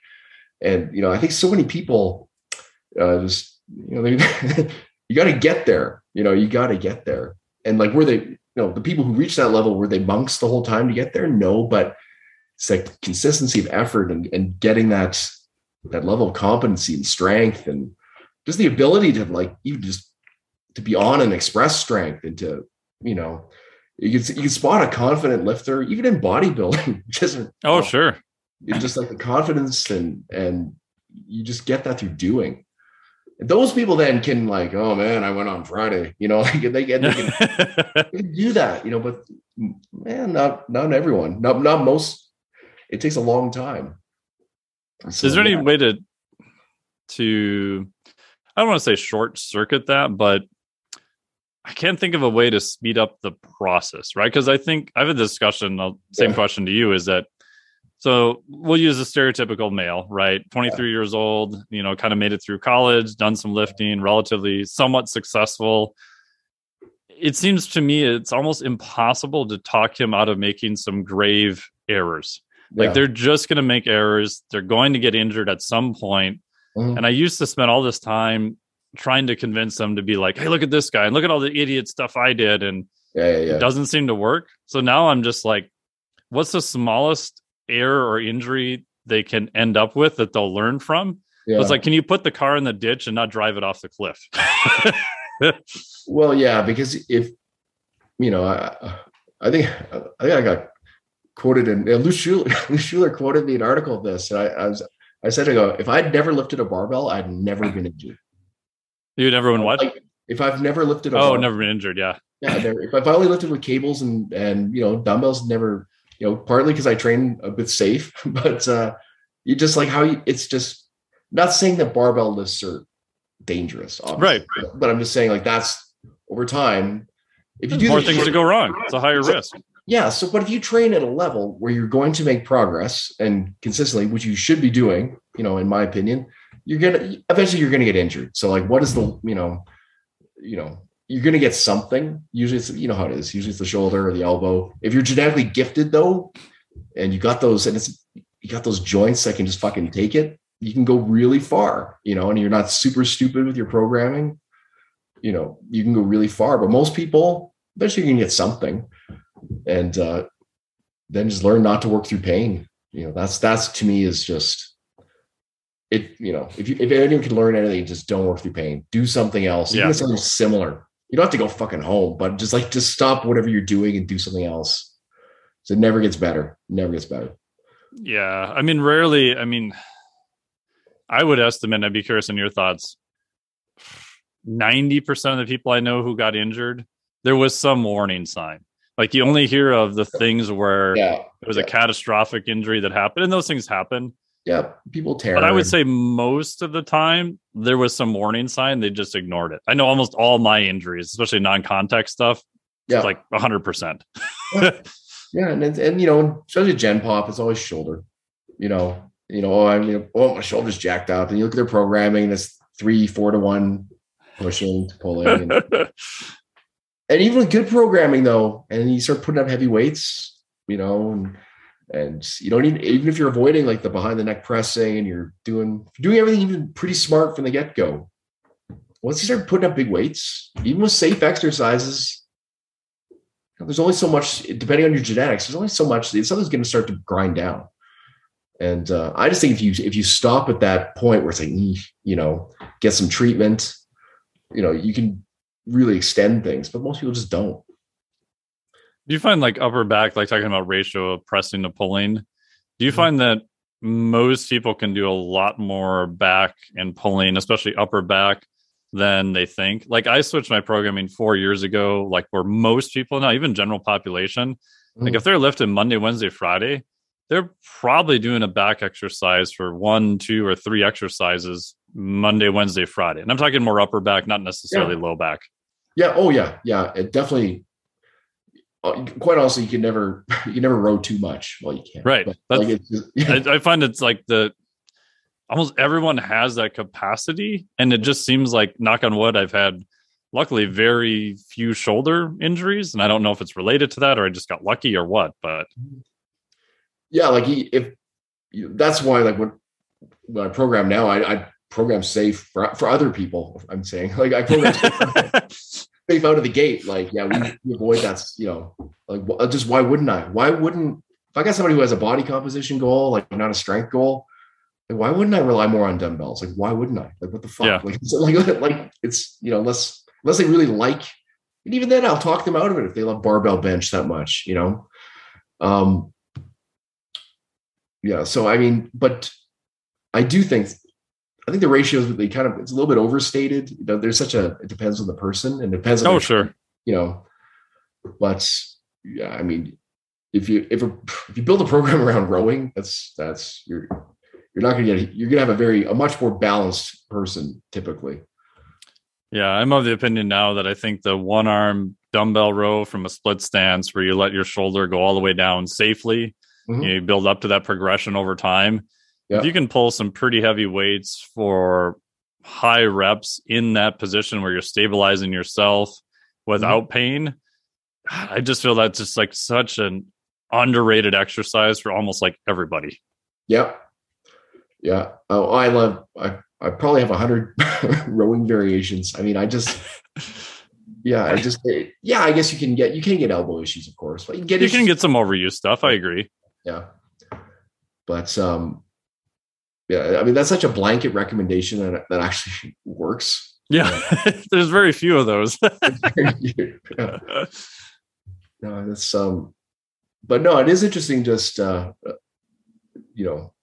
And, you know, I think so many people uh, just, you know, they you got to get there. You know, you got to get there. And like, were they, you know, the people who reached that level, were they monks the whole time to get there? No, but it's like consistency of effort and, and getting that, that level of competency and strength, and just the ability to like, even just to be on and express strength, and to, you know, you can, you can spot a confident lifter, even in bodybuilding. just, oh, you know, sure. Just like the confidence, and, and you just get that through doing. Those people then can like, oh man, I went on Friday, you know, like they get, they can, they can do that, you know, but man, not, not everyone, not, not most, it takes a long time. So, is there yeah. any way to, to, I don't want to say short circuit that, but I can't think of a way to speed up the process, right? Cause I think I've had a discussion, the same yeah. question to you is that, so we'll use a stereotypical male, right? twenty-three yeah. years old, you know, kind of made it through college, done some lifting, relatively somewhat successful. It seems to me it's almost impossible to talk him out of making some grave errors. Yeah. Like they're just going to make errors. They're going to get injured at some point. Mm-hmm. And I used to spend all this time trying to convince them to be like, hey, look at this guy and look at all the idiot stuff I did. And yeah, yeah, yeah. it doesn't seem to work. So now I'm just like, what's the smallest error or injury they can end up with that they'll learn from? Yeah. It's like, can you put the car in the ditch and not drive it off the cliff? Well, yeah, because if, you know, I, I think I think I got quoted in, Lou Schuler, Lou Schuler quoted me an article of this. And I, I was, I said, I go, if I'd never lifted a barbell, I'd never been injured. You'd never been what? Like, if I've never lifted a barbell. Oh, never been injured. Yeah. Yeah. Never, if I only lifted with cables and, and, you know, dumbbells, never, you know, partly because I train a bit safe, but uh, you just like how you, it's just not saying that barbell lifts are dangerous, obviously, right? But I'm just saying like that's over time. If you do more things short, to go wrong, it's a higher risk. Yeah. So, but if you train at a level where you're going to make progress and consistently, which you should be doing, you know, in my opinion, you're going to, eventually you're going to get injured. So like, what is the, you know, you know, you're going to get something. Usually it's, you know how it is. Usually it's the shoulder or the elbow. If you're genetically gifted though, and you got those, and it's, you got those joints that can just fucking take it, you can go really far, you know, and you're not super stupid with your programming, you know, you can go really far, but most people, eventually you can get something. And uh, then just learn not to work through pain. You know, that's, that's to me is just it, you know, if you, if anyone can learn anything, just don't work through pain, do something else, yeah. Even something similar. You don't have to go fucking home, but just like, just stop whatever you're doing and do something else. So it never gets better, it never gets better. Yeah. I mean, rarely, I mean, I would estimate, I'd be curious on your thoughts. ninety percent of the people I know who got injured, there was some warning sign. Like you only hear of the things where yeah. it was yeah. a catastrophic injury that happened, and those things happen. Yeah. People tear. But I would say most of the time there was some warning sign. They just ignored it. I know almost all my injuries, especially non-contact stuff. Yeah. It's like a hundred percent. Yeah. And, and, you know, especially gen pop, it's always shoulder, you know, you know, oh, I mean, oh, my shoulder's jacked up, and you look at their programming, this three, four to one pushing, pulling. And, and even with good programming though, and you start putting up heavy weights, you know, and, and you don't even, even if you're avoiding like the behind the neck pressing and you're doing, doing everything even pretty smart from the get go. Once you start putting up big weights, even with safe exercises, you know, there's only so much, depending on your genetics, there's only so much, something's going to start to grind down. And uh, I just think if you, if you stop at that point where it's like, you know, get some treatment, you know, you can really extend things, but most people just don't. Do you find like upper back, like talking about ratio of pressing to pulling, do you mm-hmm. find that most people can do a lot more back and pulling, especially upper back, than they think? Like I switched my programming four years ago, like where most people now, even general population, mm-hmm. like if they're lifting Monday, Wednesday, Friday, they're probably doing a back exercise for one, two, or three exercises Monday, Wednesday, Friday. And I'm talking more upper back, not necessarily yeah. low back. Yeah. Oh yeah. Yeah. It definitely, quite honestly, you can never, you never row too much. Well, you can't. Right. But like it's just, yeah. I, I find it's like the, almost everyone has that capacity, and it just seems like, knock on wood, I've had luckily very few shoulder injuries, and I don't know if it's related to that or I just got lucky or what, but yeah, like he, if that's why, like when, when I program now, I, I program safe for, for other people. I'm saying like I program safe out of the gate. Like, yeah, we, we avoid that, you know, like just why wouldn't I, why wouldn't, if I got somebody who has a body composition goal, like not a strength goal, like why wouldn't I rely more on dumbbells? Like, why wouldn't I? Like, what the fuck? Yeah. Like, so like, like it's, you know, unless, unless they really like, and even then I'll talk them out of it if they love barbell bench that much, you know? Um, yeah. So, I mean, but I do think, I think the ratios, they kind of, it's a little bit overstated. You know, there's such a, it depends on the person and depends on, oh, sure, you know, but yeah, I mean, if you, if, a, if you build a program around rowing, that's, that's, you're, you're not going to get, you're going to have a very, a much more balanced person typically. Yeah. I'm of the opinion now that I think the one arm dumbbell row from a split stance where you let your shoulder go all the way down safely, mm-hmm. you know, you build up to that progression over time. If you can pull some pretty heavy weights for high reps in that position where you're stabilizing yourself without mm-hmm. pain, I just feel that's just like such an underrated exercise for almost like everybody. Yep. Yeah. Oh, I love, I, I probably have a hundred rowing variations. I mean, I just, yeah, I just, yeah, I guess you can get, you can get elbow issues, of course, but you can get, you issues. can get some overuse stuff. I agree. Yeah. But, um, yeah, I mean, that's such a blanket recommendation that, that actually works. Yeah, there's very few of those. yeah. No, that's, um, but no, it is interesting. Just, uh, you know,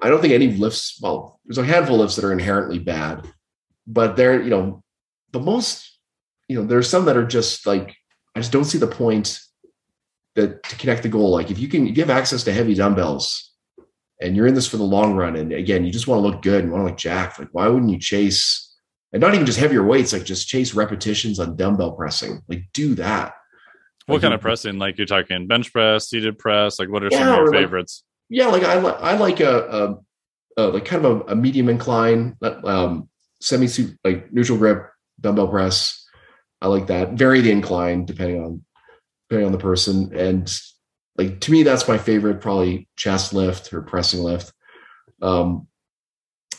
I don't think any lifts, well, there's a handful of lifts that are inherently bad, but they're, you know, the most, you know, there's some that are just like, I just don't see the point that to connect the goal. Like if you can give access to heavy dumbbells, and you're in this for the long run, and again, you just want to look good and want to look jacked, like why wouldn't you chase, and not even just heavier weights, like just chase repetitions on dumbbell pressing, like do that. What like, kind of pressing? Like you're talking bench press, seated press. Like what are yeah, some of your favorites? Like, yeah, like I like I like a, a, a like kind of a, a medium incline, um, semi like neutral grip dumbbell press. I like that. Vary the incline depending on depending on the person. And like to me, that's my favorite. Probably chest lift or pressing lift. Um,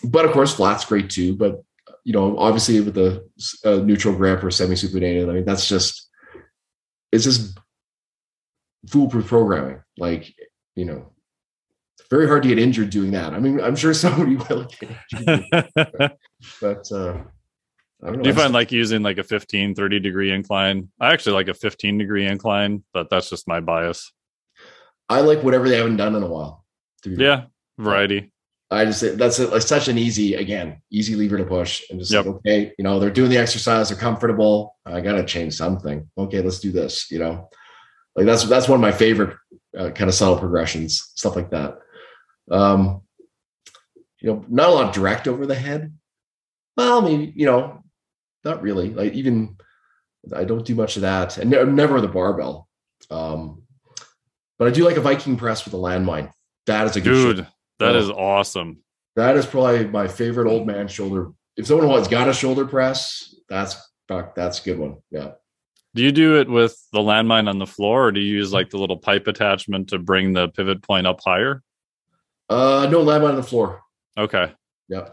but of course, flat's great too. But you know, obviously with the uh, neutral grip or semi supinated, I mean that's just. It's just foolproof programming. Like, you know, it's very hard to get injured doing that. I mean, I'm sure somebody will get injured. but, but uh, I don't know. Do you find like using like a fifteen, thirty degree incline? I actually like a fifteen degree incline, but that's just my bias. I like whatever they haven't done in a while. Yeah. Right. Variety. I just, that's a, like such an easy, again, easy lever to push and just yep. like, okay, you know, they're doing the exercise, they're comfortable. I got to change something. Okay, let's do this. You know, like that's, that's one of my favorite uh, kind of subtle progressions, stuff like that. Um, you know, not a lot direct over the head. Well, maybe, you know, not really. Like even, I don't do much of that and ne- never the barbell. Um, but I do like a Viking press with a landmine. That is a good dude. Shoot. That is awesome. That is probably my favorite old man shoulder. If someone has got a shoulder press, that's fuck, that's a good one. Yeah. Do you do it with the landmine on the floor or do you use like the little pipe attachment to bring the pivot point up higher? Uh, no, landmine on the floor. Okay. Yeah.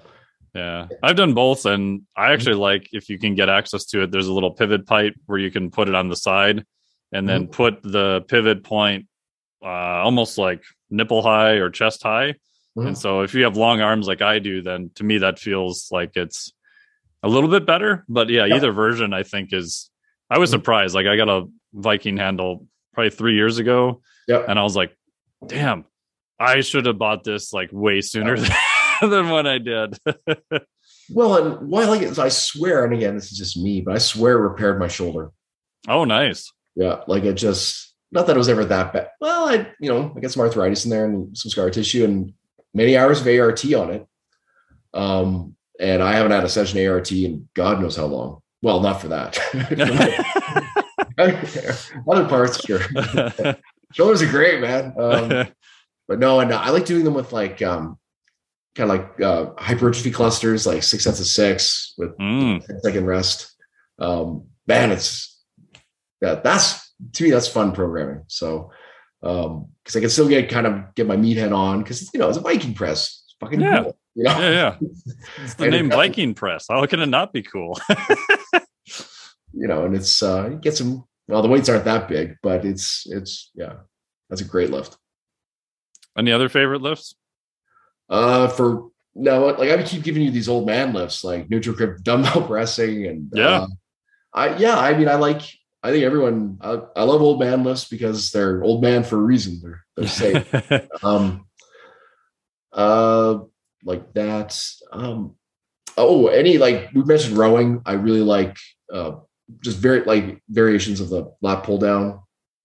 Yeah. I've done both. And I actually mm-hmm. like, if you can get access to it, there's a little pivot pipe where you can put it on the side and then mm-hmm. put the pivot point uh, almost like nipple high or chest high. And so if you have long arms like I do, then to me, that feels like it's a little bit better. But yeah, yeah. either version, I think is, I was surprised. Like I got a Viking handle probably three years ago yeah. and I was like, damn, I should have bought this like way sooner yeah. than what I did. Well, and why I like it is I swear, and again, this is just me, but I swear it repaired my shoulder. Oh, nice. Yeah. Like it just, not that it was ever that bad. Well, I, you know, I got some arthritis in there and some scar tissue and many hours of A R T on it. Um, and I haven't had a session of A R T in God knows how long. Well, not for that. Other parts, sure. Shoulders are great, man. Um, but no, and I like doing them with like, um, kind of like uh, hypertrophy clusters, like six sets of six with mm. ten second rest. Um, man, it's, yeah, that's, to me, that's fun programming. So, um, because I can still get kind of get my meathead on because you know it's a Viking press. It's fucking yeah. cool. You know? Yeah, yeah. It's the name Viking press. How can it not be cool? You know, and it's uh you get some well, the weights aren't that big, but it's it's yeah, that's a great lift. Any other favorite lifts? Uh for no, like I keep giving you these old man lifts like neutral grip dumbbell pressing and yeah. Uh, I yeah, I mean I like I think everyone, I, I love old man lifts because they're old man for a reason. They're, they're safe. um, uh, like that. Um, oh, any, like we mentioned rowing. I really like uh, just very, like variations of the lat pull down.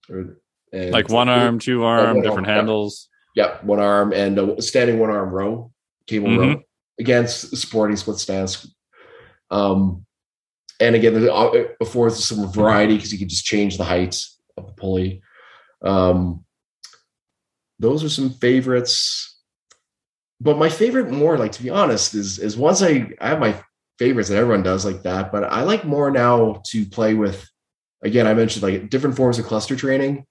Or, and like one arm, two arm, one different arm, handles. Yeah. One arm and a standing one arm row, cable mm-hmm. row against supporting split stance. Um, And again, it affords some variety because you can just change the height of the pulley. Um, those are some favorites. But my favorite more, like to be honest, is is once I, I have my favorites that everyone does like that, but I like more now to play with, again, I mentioned like different forms of cluster training.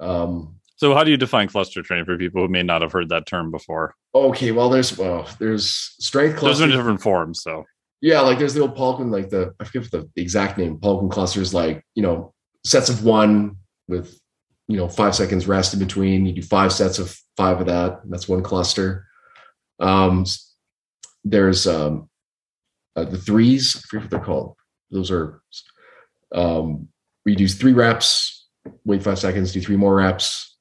Um, so how do you define cluster training for people who may not have heard that term before? Okay, well, there's well, there's strength cluster. Those are different forms, so. Yeah, like there's the old Poliquin, like the, I forget the exact name, Poliquin clusters, like, you know, sets of one with, you know, five seconds rest in between. You do five sets of five of that. That's one cluster. Um, there's um, uh, the threes. I forget what they're called. Those are, um, we do three reps, wait five seconds, do three more reps.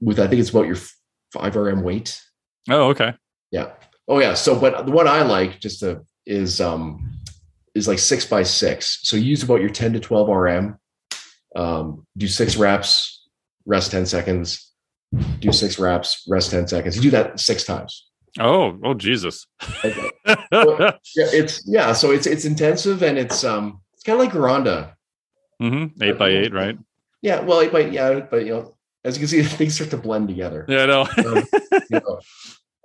With, I think it's about your five R M weight. Oh, okay. Yeah. Oh yeah. So, but the one I like just to, is, um, is like six by six. So you use about your ten to twelve R M, um, do six reps, rest ten seconds, do six reps, rest ten seconds. You do that six times. Oh, oh Jesus. Okay. So, yeah, it's, yeah. So it's, it's intensive and it's, um, it's kind of like Gironda. Mm-hmm. Eight by eight, right? Yeah. Well, eight by yeah, but you know, as you can see, things start to blend together. Yeah, I know. um, you know.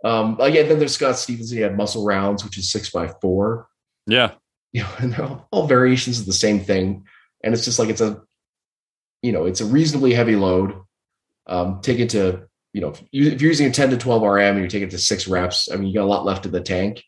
Um, again, then there's Scott Stevenson. He had muscle rounds, which is six by four. Yeah. You know, and they're all variations of the same thing. And it's just like, it's a, you know, it's a reasonably heavy load. Um, take it to, you know, if you're using a ten to twelve R M and you take it to six reps, I mean, you got a lot left in the tank.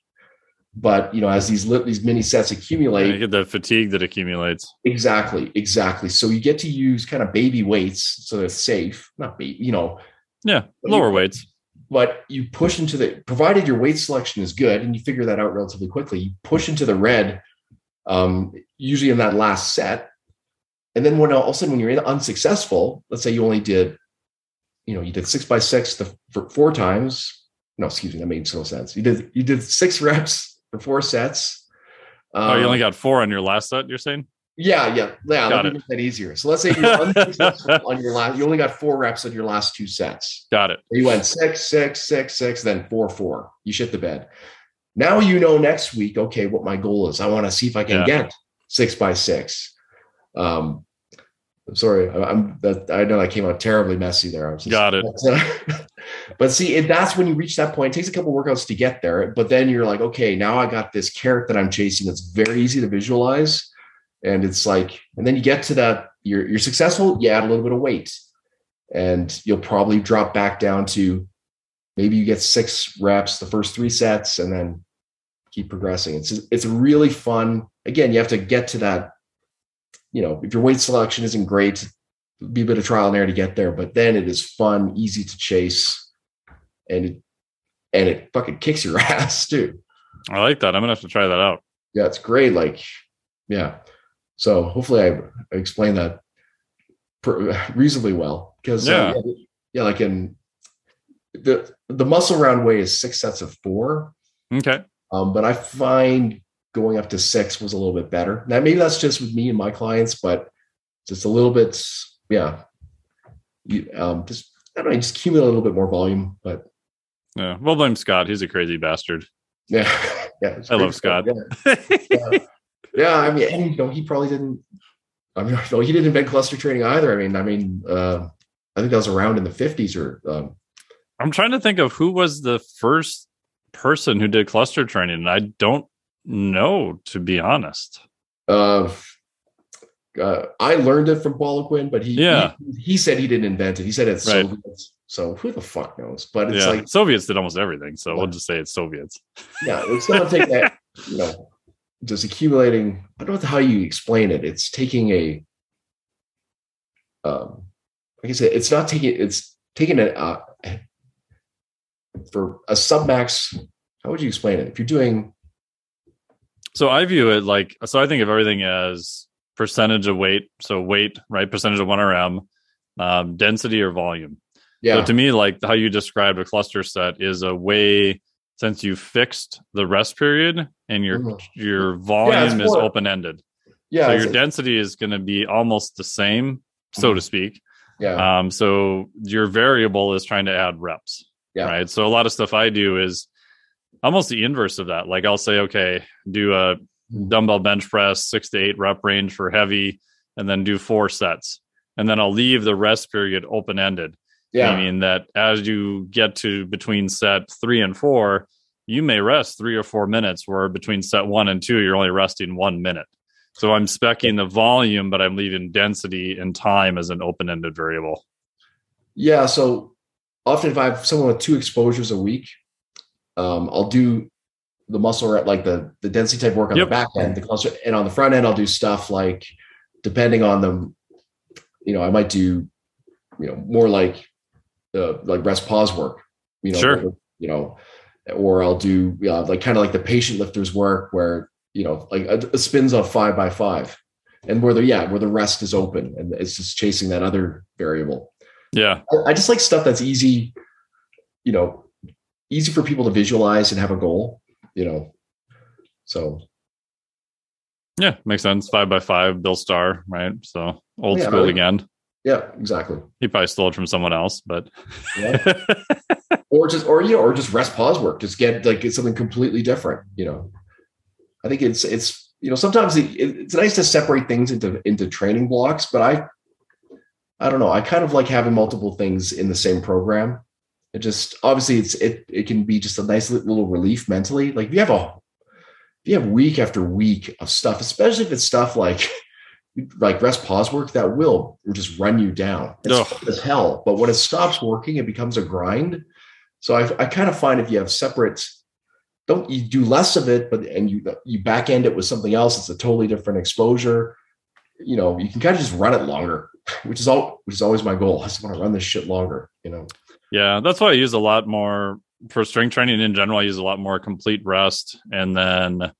But, you know, as these li- these mini sets accumulate. Yeah, you get the fatigue that accumulates. Exactly. Exactly. So you get to use kind of baby weights. So they're safe, not baby, you know. Yeah. Lower you, weights. But you push into the, provided your weight selection is good and you figure that out relatively quickly, you push into the red, um, usually in that last set. And then when all of a sudden, when you're unsuccessful, let's say you only did, you know, you did six by six the, for four times. No, excuse me. That made no sense. You did, you did six reps for four sets. Um, oh, you only got four on your last set, you're saying? Yeah. Yeah. Yeah. Got it. Make that easier. So let's say you're unsuccessful on your last, you only got four reps on your last two sets. Got it. You went six, six, six, six, then four, four. You shit the bed. Now, you know, next week, okay, what my goal is. I want to see if I can yeah. get six by six. Um, I'm sorry. I, I'm that I know I came out terribly messy there. I was just, got it. But see, it, that's when you reach that point. It takes a couple workouts to get there, but then you're like, okay, now I got this carrot that I'm chasing. That's very easy to visualize. And it's like, and then you get to that, you're, you're successful, you add a little bit of weight and you'll probably drop back down to maybe you get six reps, the first three sets, and then keep progressing. It's, it's really fun. Again, you have to get to that, you know, if your weight selection isn't great, it'll be a bit of trial and error to get there, but then it is fun, easy to chase. And it, and it fucking kicks your ass too. I like that. I'm going to have to try that out. Yeah. It's great. Like, yeah. So hopefully I explained that reasonably well, because yeah. Uh, yeah, yeah, like in the the muscle round way is six sets of four. Okay, um, but I find going up to six was a little bit better. Now maybe that's just with me and my clients, but just a little bit, yeah. You, um, just I don't know, just accumulate a little bit more volume, but yeah. Well, blame Scott. He's a crazy bastard. Yeah, yeah. I love Scott. Yeah. yeah. Yeah, I mean, and, you know, he probably didn't. I mean, no, he didn't invent cluster training either. I mean, I mean, uh, I think that was around in the fifties or. Um, I'm trying to think of who was the first person who did cluster training, and I don't know, to be honest. Uh, uh, I learned it from Paulo Quinn, but he, yeah. he he said he didn't invent it. He said it's right. Soviets. So who the fuck knows? But it's yeah. like Soviets did almost everything. So yeah. we'll just say it's Soviets. Yeah, it's gonna take that. You know. Just accumulating, I don't know how you explain it. It's taking a, um, like I said, it's not taking, it's taking a, uh, for a submax, how would you explain it? If you're doing. So I view it like, so I think of everything as percentage of weight. So weight, right? Percentage of one R M, um, density or volume. Yeah. So to me, like how you described a cluster set is a way, since you fixed the rest period and your mm. your volume yeah, is open-ended. Yeah. So your a, density is going to be almost the same, so mm-hmm. to speak. Yeah. Um, so your variable is trying to add reps. Yeah. Right. So a lot of stuff I do is almost the inverse of that. Like I'll say, okay, do a dumbbell bench press, six to eight rep range for heavy, and then do four sets. And then I'll leave the rest period open-ended. Yeah. I mean that as you get to between set three and four, you may rest three or four minutes, where between set one and two, you're only resting one minute. So I'm speccing the volume, but I'm leaving density and time as an open-ended variable. Yeah. So often if I have someone with two exposures a week, um, I'll do the muscle at like the, the density type work on yep. the back end, the cluster, and on the front end, I'll do stuff like, depending on them, you know, I might do, you know, more like, Uh, like rest pause work, you know, sure. or, you know, or I'll do you know, like kind of like the patient lifters work where, you know, like a, a spins off five by five and where the, yeah, where the rest is open and it's just chasing that other variable. Yeah. I, I just like stuff that's easy, you know, easy for people to visualize and have a goal, you know? So. Yeah. Makes sense. Five by five, Bill Starr, right? So old yeah, school again. Yeah, exactly. He probably stole it from someone else, but yeah. or just or you know, or just rest pause work. Just get like get something completely different. You know, I think it's it's you know, sometimes it, it's nice to separate things into, into training blocks, but I, I don't know. I kind of like having multiple things in the same program. It just, obviously it's, it, it can be just a nice little relief mentally. Like if you have a, if you have week after week of stuff, especially if it's stuff like, like rest pause work, that will just run you down. It's as hell. But when it stops working, it becomes a grind. So I, I kind of find if you have separate, don't you do less of it, but, and you, you back end it with something else. It's a totally different exposure. You know, you can kind of just run it longer, which is all, which is always my goal. I just want to run this shit longer, you know? Yeah. That's why I use a lot more for strength training in general. I use a lot more complete rest. And then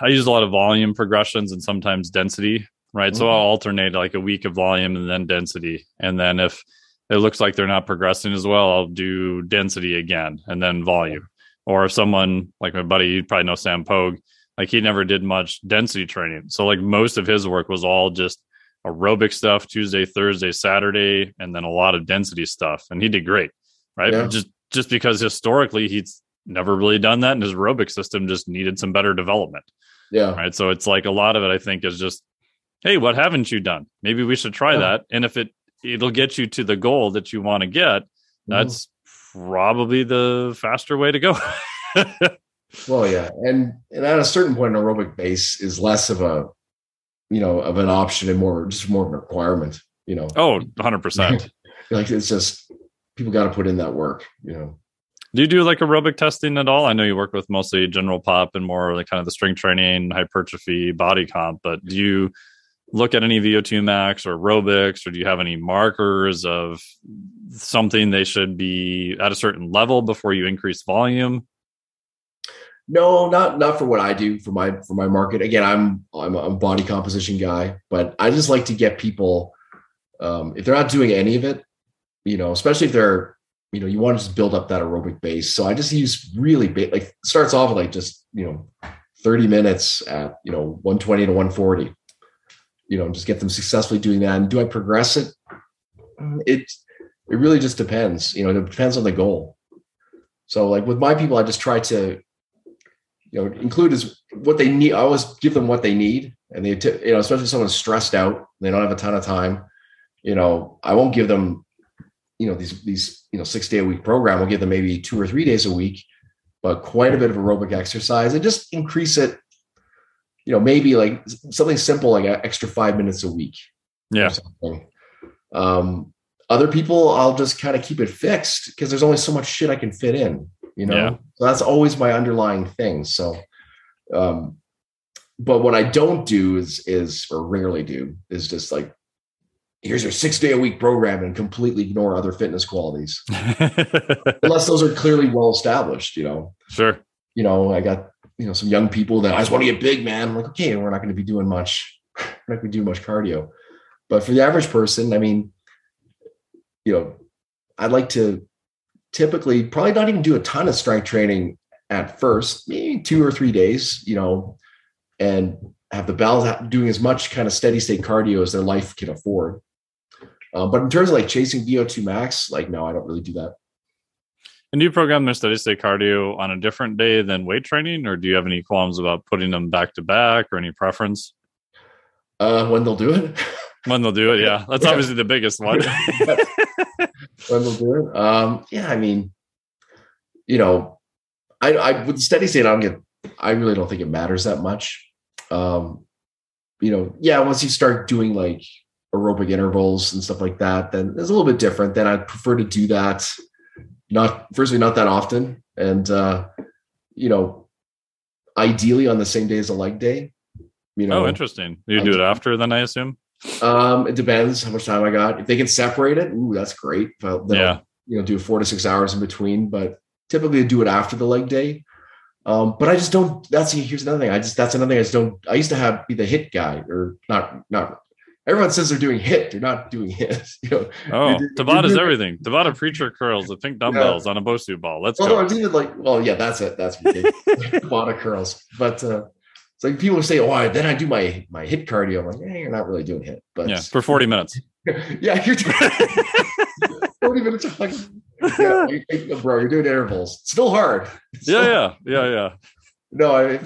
I use a lot of volume progressions and sometimes density, right? Mm-hmm. So I'll alternate like a week of volume and then density. And then if it looks like they're not progressing as well, I'll do density again and then volume. Or if someone like my buddy, you probably know Sam Pogue, like he never did much density training. So like most of his work was all just aerobic stuff, Tuesday, Thursday, Saturday, and then a lot of density stuff. And he did great, right? Yeah. Just just because historically he's never really done that, and his aerobic system just needed some better development. Yeah. Right. So it's like a lot of it, I think, is just, hey, what haven't you done? Maybe we should try yeah. that. And if it it'll get you to the goal that you want to get, that's mm-hmm. probably the faster way to go. Well, yeah. And and at a certain point, an aerobic base is less of a, you know, of an option and more just more of a requirement, you know. Oh, one hundred percent. Like it's just people got to put in that work, you know. Do you do like aerobic testing at all? I know you work with mostly general pop and more like kind of the strength training, hypertrophy, body comp, but do you look at any V O two max or aerobics, or do you have any markers of something they should be at a certain level before you increase volume? No, not, not for what I do for my, for my market. Again, I'm, I'm a body composition guy, but I just like to get people, um, if they're not doing any of it, you know, especially if they're, you know, you want to just build up that aerobic base. So I just use really big, like starts off with like just, you know, thirty minutes at, you know, one twenty to one forty, you know, just get them successfully doing that. And do I progress it? It, it really just depends, you know, it depends on the goal. So like with my people, I just try to, you know, include is what they need. I always give them what they need. And they, t- you know, especially if someone's stressed out, they don't have a ton of time, you know, I won't give them, you know, these, these, you know, six day a week program. We'll give them maybe two or three days a week, but quite a bit of aerobic exercise and just increase it, you know, maybe like something simple, like an extra five minutes a week. Yeah. Um, other people, I'll just kind of keep it fixed because there's only so much shit I can fit in, you know, yeah. So that's always my underlying thing. So, um, but what I don't do is, is, or rarely do is just like, here's your six day a week program and completely ignore other fitness qualities. Unless those are clearly well-established, you know? Sure. You know, I got, you know, some young people that I just want to get big, man. I'm like, okay, we're not going to be doing much. We're not going to do much cardio, but for the average person, I mean, you know, I'd like to typically probably not even do a ton of strength training at first, maybe two or three days, you know, and have the balance doing as much kind of steady state cardio as their life can afford. Um, but in terms of like chasing V O two max, like, no, I don't really do that. And do you program their steady state cardio on a different day than weight training? Or do you have any qualms about putting them back to back or any preference? Uh, when they'll do it. When they'll do it. Yeah. That's yeah. obviously the biggest one. When they'll do it. Um, yeah. I mean, you know, I, I with steady state, I don't get, I really don't think it matters that much. Um, you know, yeah. Once you start doing like aerobic intervals and stuff like that, then it's a little bit different. Then I prefer to do that. Not firstly, not that often. And, uh, you know, ideally on the same day as a leg day, you know. Oh, interesting. You do it after then, I assume. Um, it depends how much time I got. If they can separate it, ooh, that's great. But yeah. You know, do four to six hours in between, but typically I do it after the leg day. Um, but I just don't, that's, here's another thing. I just, that's another thing I just don't, I used to have be the hit guy or not, not, everyone says they're doing hit. They're not doing hit. You know, oh, Tabata is everything. Tabata preacher curls with pink dumbbells yeah. on a Bosu ball. Let's Although go. I did like, well, yeah, that's it. That's Tabata curls. But uh, it's like people say, oh, I, then I do my, my hit cardio. I'm like, yeah, you're not really doing hit. But yeah, for forty minutes. Yeah. You're doing forty minutes of like, yeah, bro, you're doing intervals. It's still hard. It's yeah, still, yeah, yeah, yeah. No, I,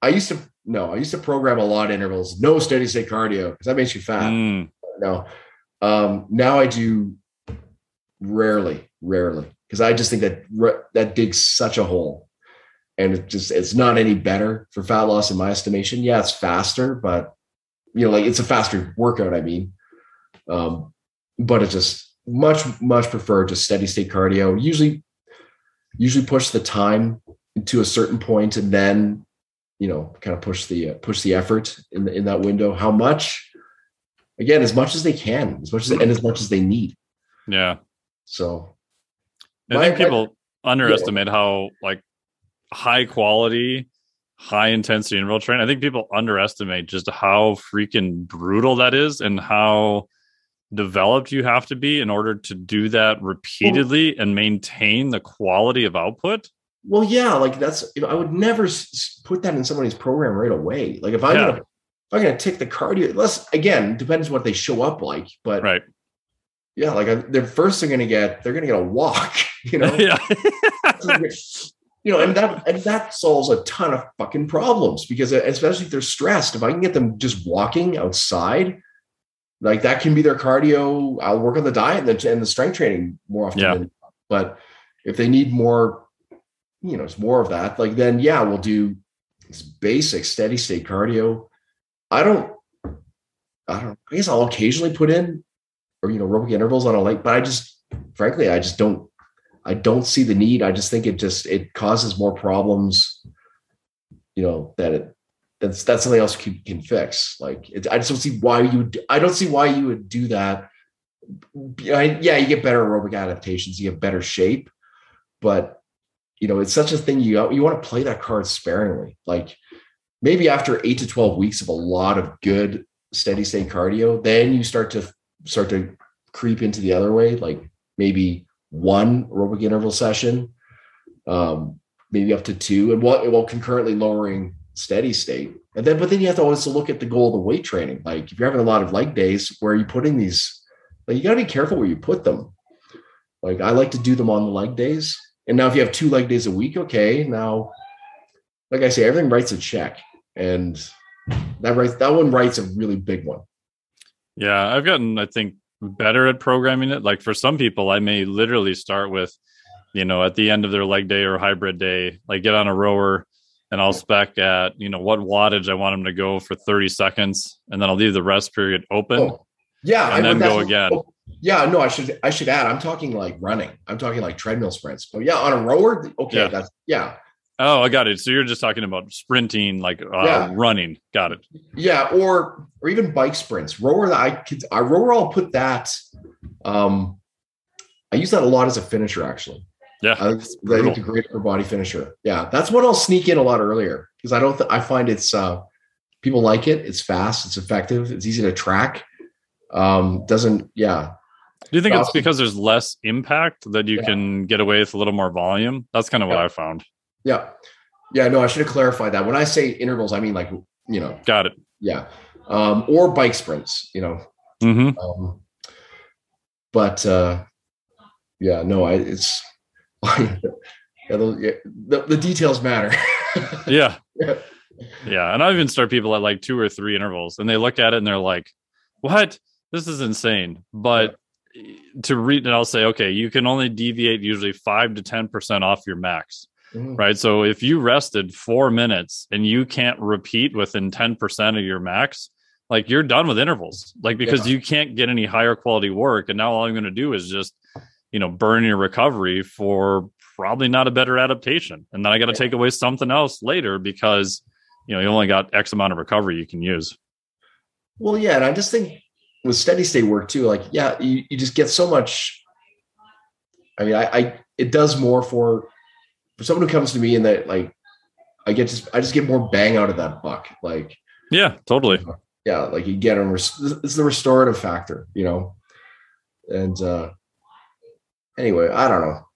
I used to No, I used to program a lot of intervals, no steady state cardio because that makes you fat. Mm. No, um, now I do rarely, rarely because I just think that that digs such a hole, and it just it's not any better for fat loss in my estimation. Yeah, it's faster, but you know, like it's a faster workout. I mean, um, but it's just much much prefer just steady state cardio. Usually, usually push the time to a certain point, and then, you know, kind of push the, uh, push the effort in the, in that window. How much, again, as much as they can, as much as, and as much as they need. Yeah. So I think people I, underestimate yeah. how like high quality, high intensity interval training. I think people underestimate just how freaking brutal that is and how developed you have to be in order to do that repeatedly well, and maintain the quality of output. Well, yeah, like that's, I would never put that in somebody's program right away. Like if I'm yeah. going to, if I'm going to take the cardio, unless again, depends what they show up like, but right. yeah, like I, they're first they're going to get, they're going to get a walk, you know, yeah. you know, and that, and that solves a ton of fucking problems because especially if they're stressed, if I can get them just walking outside, like that can be their cardio. I'll work on the diet and the, and the strength training more often. Yeah. Than not. But if they need more, you know, it's more of that, like, then, yeah, we'll do this basic steady state cardio. I don't, I don't, I guess I'll occasionally put in or, you know, aerobic intervals on a light, but I just, frankly, I just don't, I don't see the need. I just think it just, it causes more problems, you know, that it, that's, that's something else you can, can fix. Like, it, I just don't see why you, would, I don't see why you would do that. I, yeah. You get better aerobic adaptations, you get better shape, but you know, it's such a thing you you want to play that card sparingly. Like maybe after eight to twelve weeks of a lot of good steady state cardio, then you start to start to creep into the other way. Like maybe one aerobic interval session, um, maybe up to two, and while, while concurrently lowering steady state. And then, but then you have to also look at the goal of the weight training. Like if you're having a lot of leg days, where are you putting these? Like you got to be careful where you put them. Like I like to do them on the leg days. And now if you have two leg days a week, okay, now, like I say, everything writes a check. And that writes, that one writes a really big one. Yeah, I've gotten, I think, better at programming it. Like for some people, I may literally start with, you know, at the end of their leg day or hybrid day, like get on a rower and I'll spec at, you know, what wattage I want them to go for thirty seconds. And then I'll leave the rest period open. Oh, yeah. And I then go again. Oh. Yeah, no, I should, I should add, I'm talking like running. I'm talking like treadmill sprints. Oh yeah. On a rower. Okay. Yeah. That's yeah. Oh, I got it. So you're just talking about sprinting, like uh, yeah. running. Got it. Yeah. Or, or even bike sprints. Rower that I could, I rower, I'll put that. Um, I use that a lot as a finisher actually. Yeah. I think a great upper body finisher. Yeah. That's what I'll sneak in a lot earlier. Cause I don't, th- I find it's, uh, people like it. It's fast. It's effective. It's easy to track. Um, doesn't, yeah. Do you think it's because there's less impact that you yeah. can get away with a little more volume? That's kind of yeah. what I found. Yeah. Yeah. No, I should have clarified that. When I say intervals, I mean like, you know, got it. Yeah. Um, or bike sprints, you know, mm-hmm. um, but, uh, yeah, no, I, it's, yeah, the, the details matter. yeah. yeah. Yeah. And I even start people at like two or three intervals and they look at it and they're like, what? This is insane. But yeah. to read, and I'll say, okay, you can only deviate usually five to ten percent off your max, mm. right? So if you rested four minutes and you can't repeat within ten percent of your max, like you're done with intervals, like because yeah. you can't get any higher quality work. And now all I'm going to do is just, you know, burn your recovery for probably not a better adaptation. And then I got to yeah. take away something else later because, you know, you only got X amount of recovery you can use. Well, yeah. And I just think, with steady state work too, like, yeah, you, you just get so much. I mean, I, I, it does more for, for someone who comes to me and that, like, I get just, I just get more bang out of that buck. Like, yeah, totally. Yeah. Like you get them, it's the restorative factor, you know? And, uh, anyway, I don't know.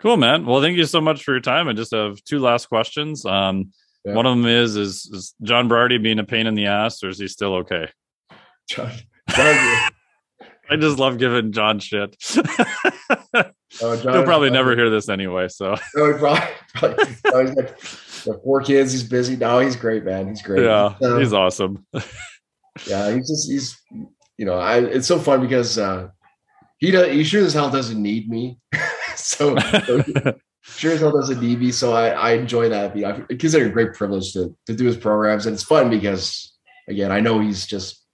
Cool, man. Well, thank you so much for your time. I just have two last questions. Um, yeah. One of them is, is, is John Briardy being a pain in the ass, or is he still okay? John, John, I just love giving John shit. uh, John, He'll probably uh, never hear this anyway. So no, probably, probably, probably, with four kids. He's busy. No, he's great, man. He's great. Yeah, um, he's awesome. Yeah, he's just he's you know, I it's so fun because uh, he does, he sure as hell doesn't need me. so so he, sure as hell doesn't need me. So I, I enjoy that. You know, I consider it a great privilege to to do his programs, and it's fun because again, I know he's just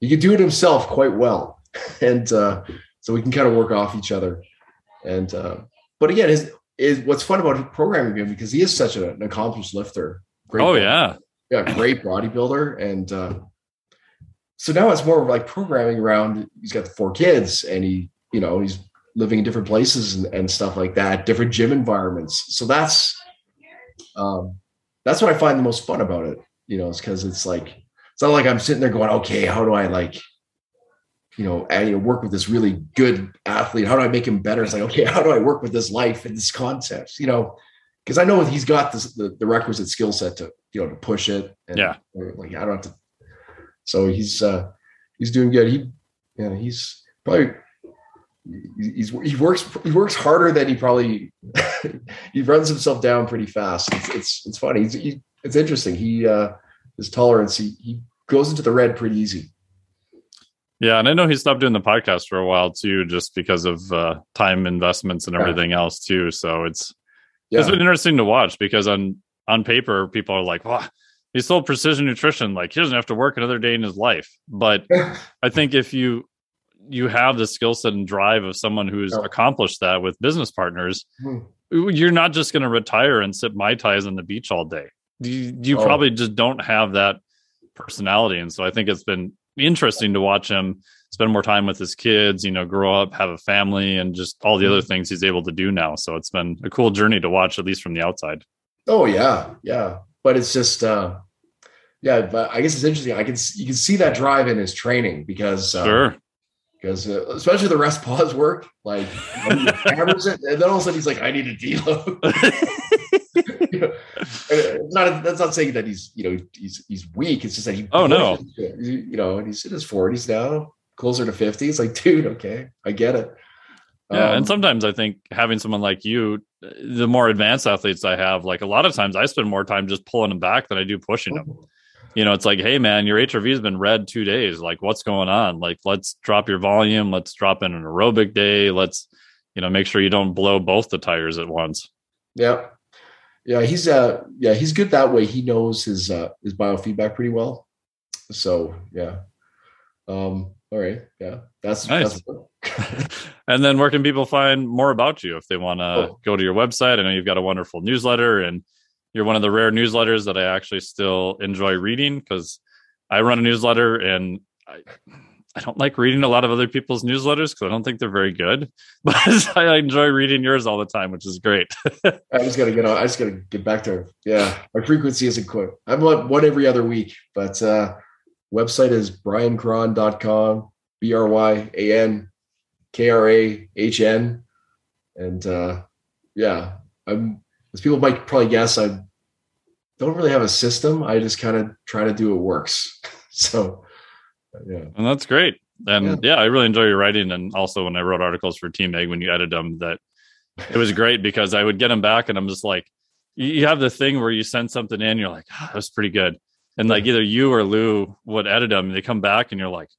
he can do it himself quite well, and uh, so we can kind of work off each other. And uh, but again, his is what's fun about programming him because he is such an accomplished lifter. Great oh, bodybuilder. yeah. Yeah. Great bodybuilder. And uh, so now it's more like programming around, he's got the four kids and he, you know, he's living in different places and, and stuff like that, different gym environments. So that's, um, that's what I find the most fun about it. You know, it's cause it's like, it's not like I'm sitting there going, okay, how do I like, you know, I work with this really good athlete. How do I make him better? It's like, okay, how do I work with this life and this concept? You know, because I know he's got this, the, the requisite skill set to, you know, to push it. And yeah. Like, I don't have to. So he's, uh, he's doing good. He, yeah, he's probably, he's, he works, he works harder than he probably, he runs himself down pretty fast. It's, it's, it's funny. He's, he, it's interesting. He, uh, his tolerance, he, he goes into the red pretty easy. Yeah, and I know he stopped doing the podcast for a while too, just because of uh, time investments and everything yeah. else too. So it's yeah. it's been interesting to watch because on on paper, people are like, "Wow, he sold Precision Nutrition. Like he doesn't have to work another day in his life." But I think if you you have the skill set and drive of someone who's yeah. accomplished that with business partners, mm. you're not just going to retire and sip Mai Tais on the beach all day. You, you oh. probably just don't have that personality, and so I think it's been interesting to watch him spend more time with his kids, you know, grow up, have a family, and just all the other things he's able to do now. So it's been a cool journey to watch, at least from the outside. Oh yeah. Yeah. But it's just, uh, yeah, but I guess it's interesting. I can, you can see that drive in his training because, uh, sure. because uh, especially the rest pause work, like hammers it, and then all of a sudden he's like, I need a deload. You know? Not, that's not saying that he's, you know, he's, he's weak. It's just that he, oh no, you know, and he's in his forties now, closer to fifty. It's like, dude, okay, I get it. Yeah. Um, and sometimes I think having someone like you, the more advanced athletes I have, like a lot of times I spend more time just pulling them back than I do pushing them. You know, it's like, hey man, your H R V has been red two days. Like what's going on? Like, let's drop your volume. Let's drop in an aerobic day. Let's, you know, make sure you don't blow both the tires at once. Yeah. Yeah, he's uh, yeah, he's good that way. He knows his uh, his biofeedback pretty well. So yeah, um, all right, yeah, that's nice. That's and then, where can people find more about you if they want to oh. go to your website? I know you've got a wonderful newsletter, and you're one of the rare newsletters that I actually still enjoy reading because I run a newsletter and I, I don't like reading a lot of other people's newsletters because I don't think they're very good, but I enjoy reading yours all the time, which is great. I just got to get on. I just got to get back to, yeah, my frequency isn't quick. I'm on one every other week, but uh website is Bryan Krahn dot com, B R Y A N K R A H N. And uh yeah, I'm, as people might probably guess, I don't really have a system. I just kind of try to do what works. So yeah. And that's great. And yeah. yeah, I really enjoy your writing. And also when I wrote articles for T-Mag, when you edit them, that it was great because I would get them back and I'm just like, you have the thing where you send something in, you're like, oh, that was pretty good. And like either you or Lou would edit them and they come back and you're like,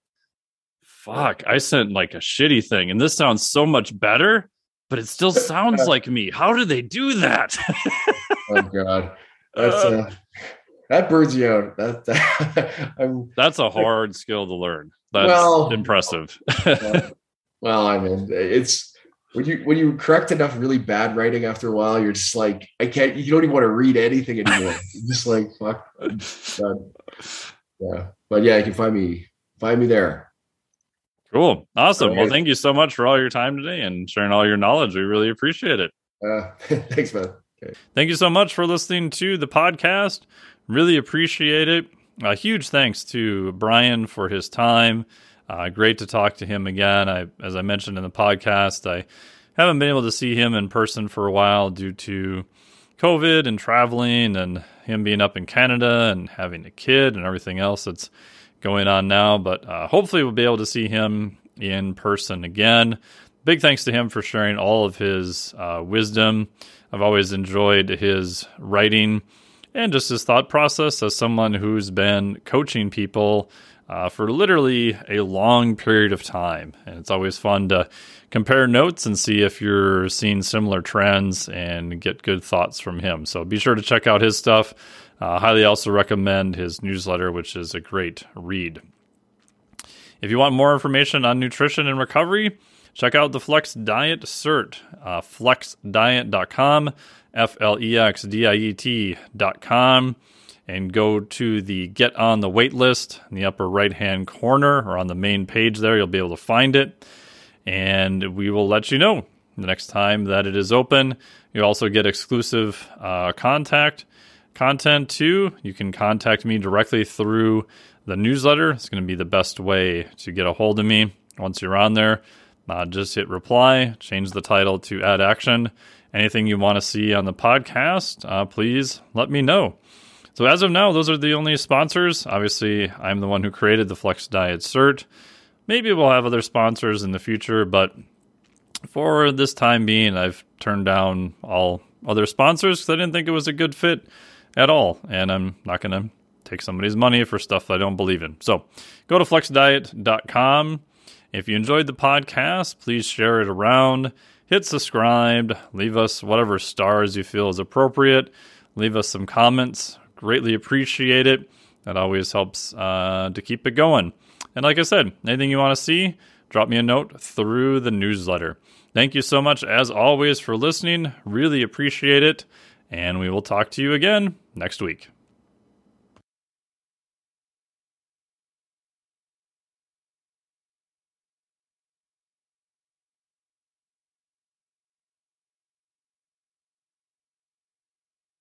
fuck, I sent like a shitty thing. And this sounds so much better, but it still sounds like me. How do they do that? Oh God. That's uh, uh... That burns you out. That, that, I'm, That's a hard I, skill to learn. That's well, impressive. uh, well, I mean, it's when you when you correct enough really bad writing after a while, you're just like, I can't. You don't even want to read anything anymore. You're just like, fuck. Yeah, but yeah, you can find me. Find me there. Cool. Awesome. Right. Well, thank you so much for all your time today and sharing all your knowledge. We really appreciate it. Uh, thanks, man. Okay. Thank you so much for listening to the podcast. Really appreciate it. A huge thanks to Brian for his time. Uh, great to talk to him again. I, as I mentioned in the podcast, I haven't been able to see him in person for a while due to COVID and traveling and him being up in Canada and having a kid and everything else that's going on now. But uh, hopefully we'll be able to see him in person again. Big thanks to him for sharing all of his uh, wisdom I've always enjoyed his writing and just his thought process as someone who's been coaching people uh, for literally a long period of time. And it's always fun to compare notes and see if you're seeing similar trends and get good thoughts from him. So be sure to check out his stuff. I uh, highly also recommend his newsletter, which is a great read. If you want more information on nutrition and recovery, check out the Flex Diet Cert, uh, flex diet dot com, F L E X D I E T dot com, and go to the Get on the Wait List in the upper right-hand corner or on the main page there. You'll be able to find it, and we will let you know the next time that it is open. You also get exclusive uh, contact content, too. You can contact me directly through the newsletter. It's going to be the best way to get a hold of me once you're on there. Uh, just hit reply, change the title to Add Action. Anything you want to see on the podcast, uh, please let me know. So as of now, those are the only sponsors. Obviously, I'm the one who created the Flex Diet Cert. Maybe we'll have other sponsors in the future, but for this time being, I've turned down all other sponsors because I didn't think it was a good fit at all, and I'm not going to take somebody's money for stuff I don't believe in. So go to flex diet dot com. If you enjoyed the podcast, please share it around. Hit subscribe. Leave us whatever stars you feel is appropriate. Leave us some comments. Greatly appreciate it. That always helps uh, to keep it going. And like I said, anything you want to see, drop me a note through the newsletter. Thank you so much, as always, for listening. Really appreciate it. And we will talk to you again next week.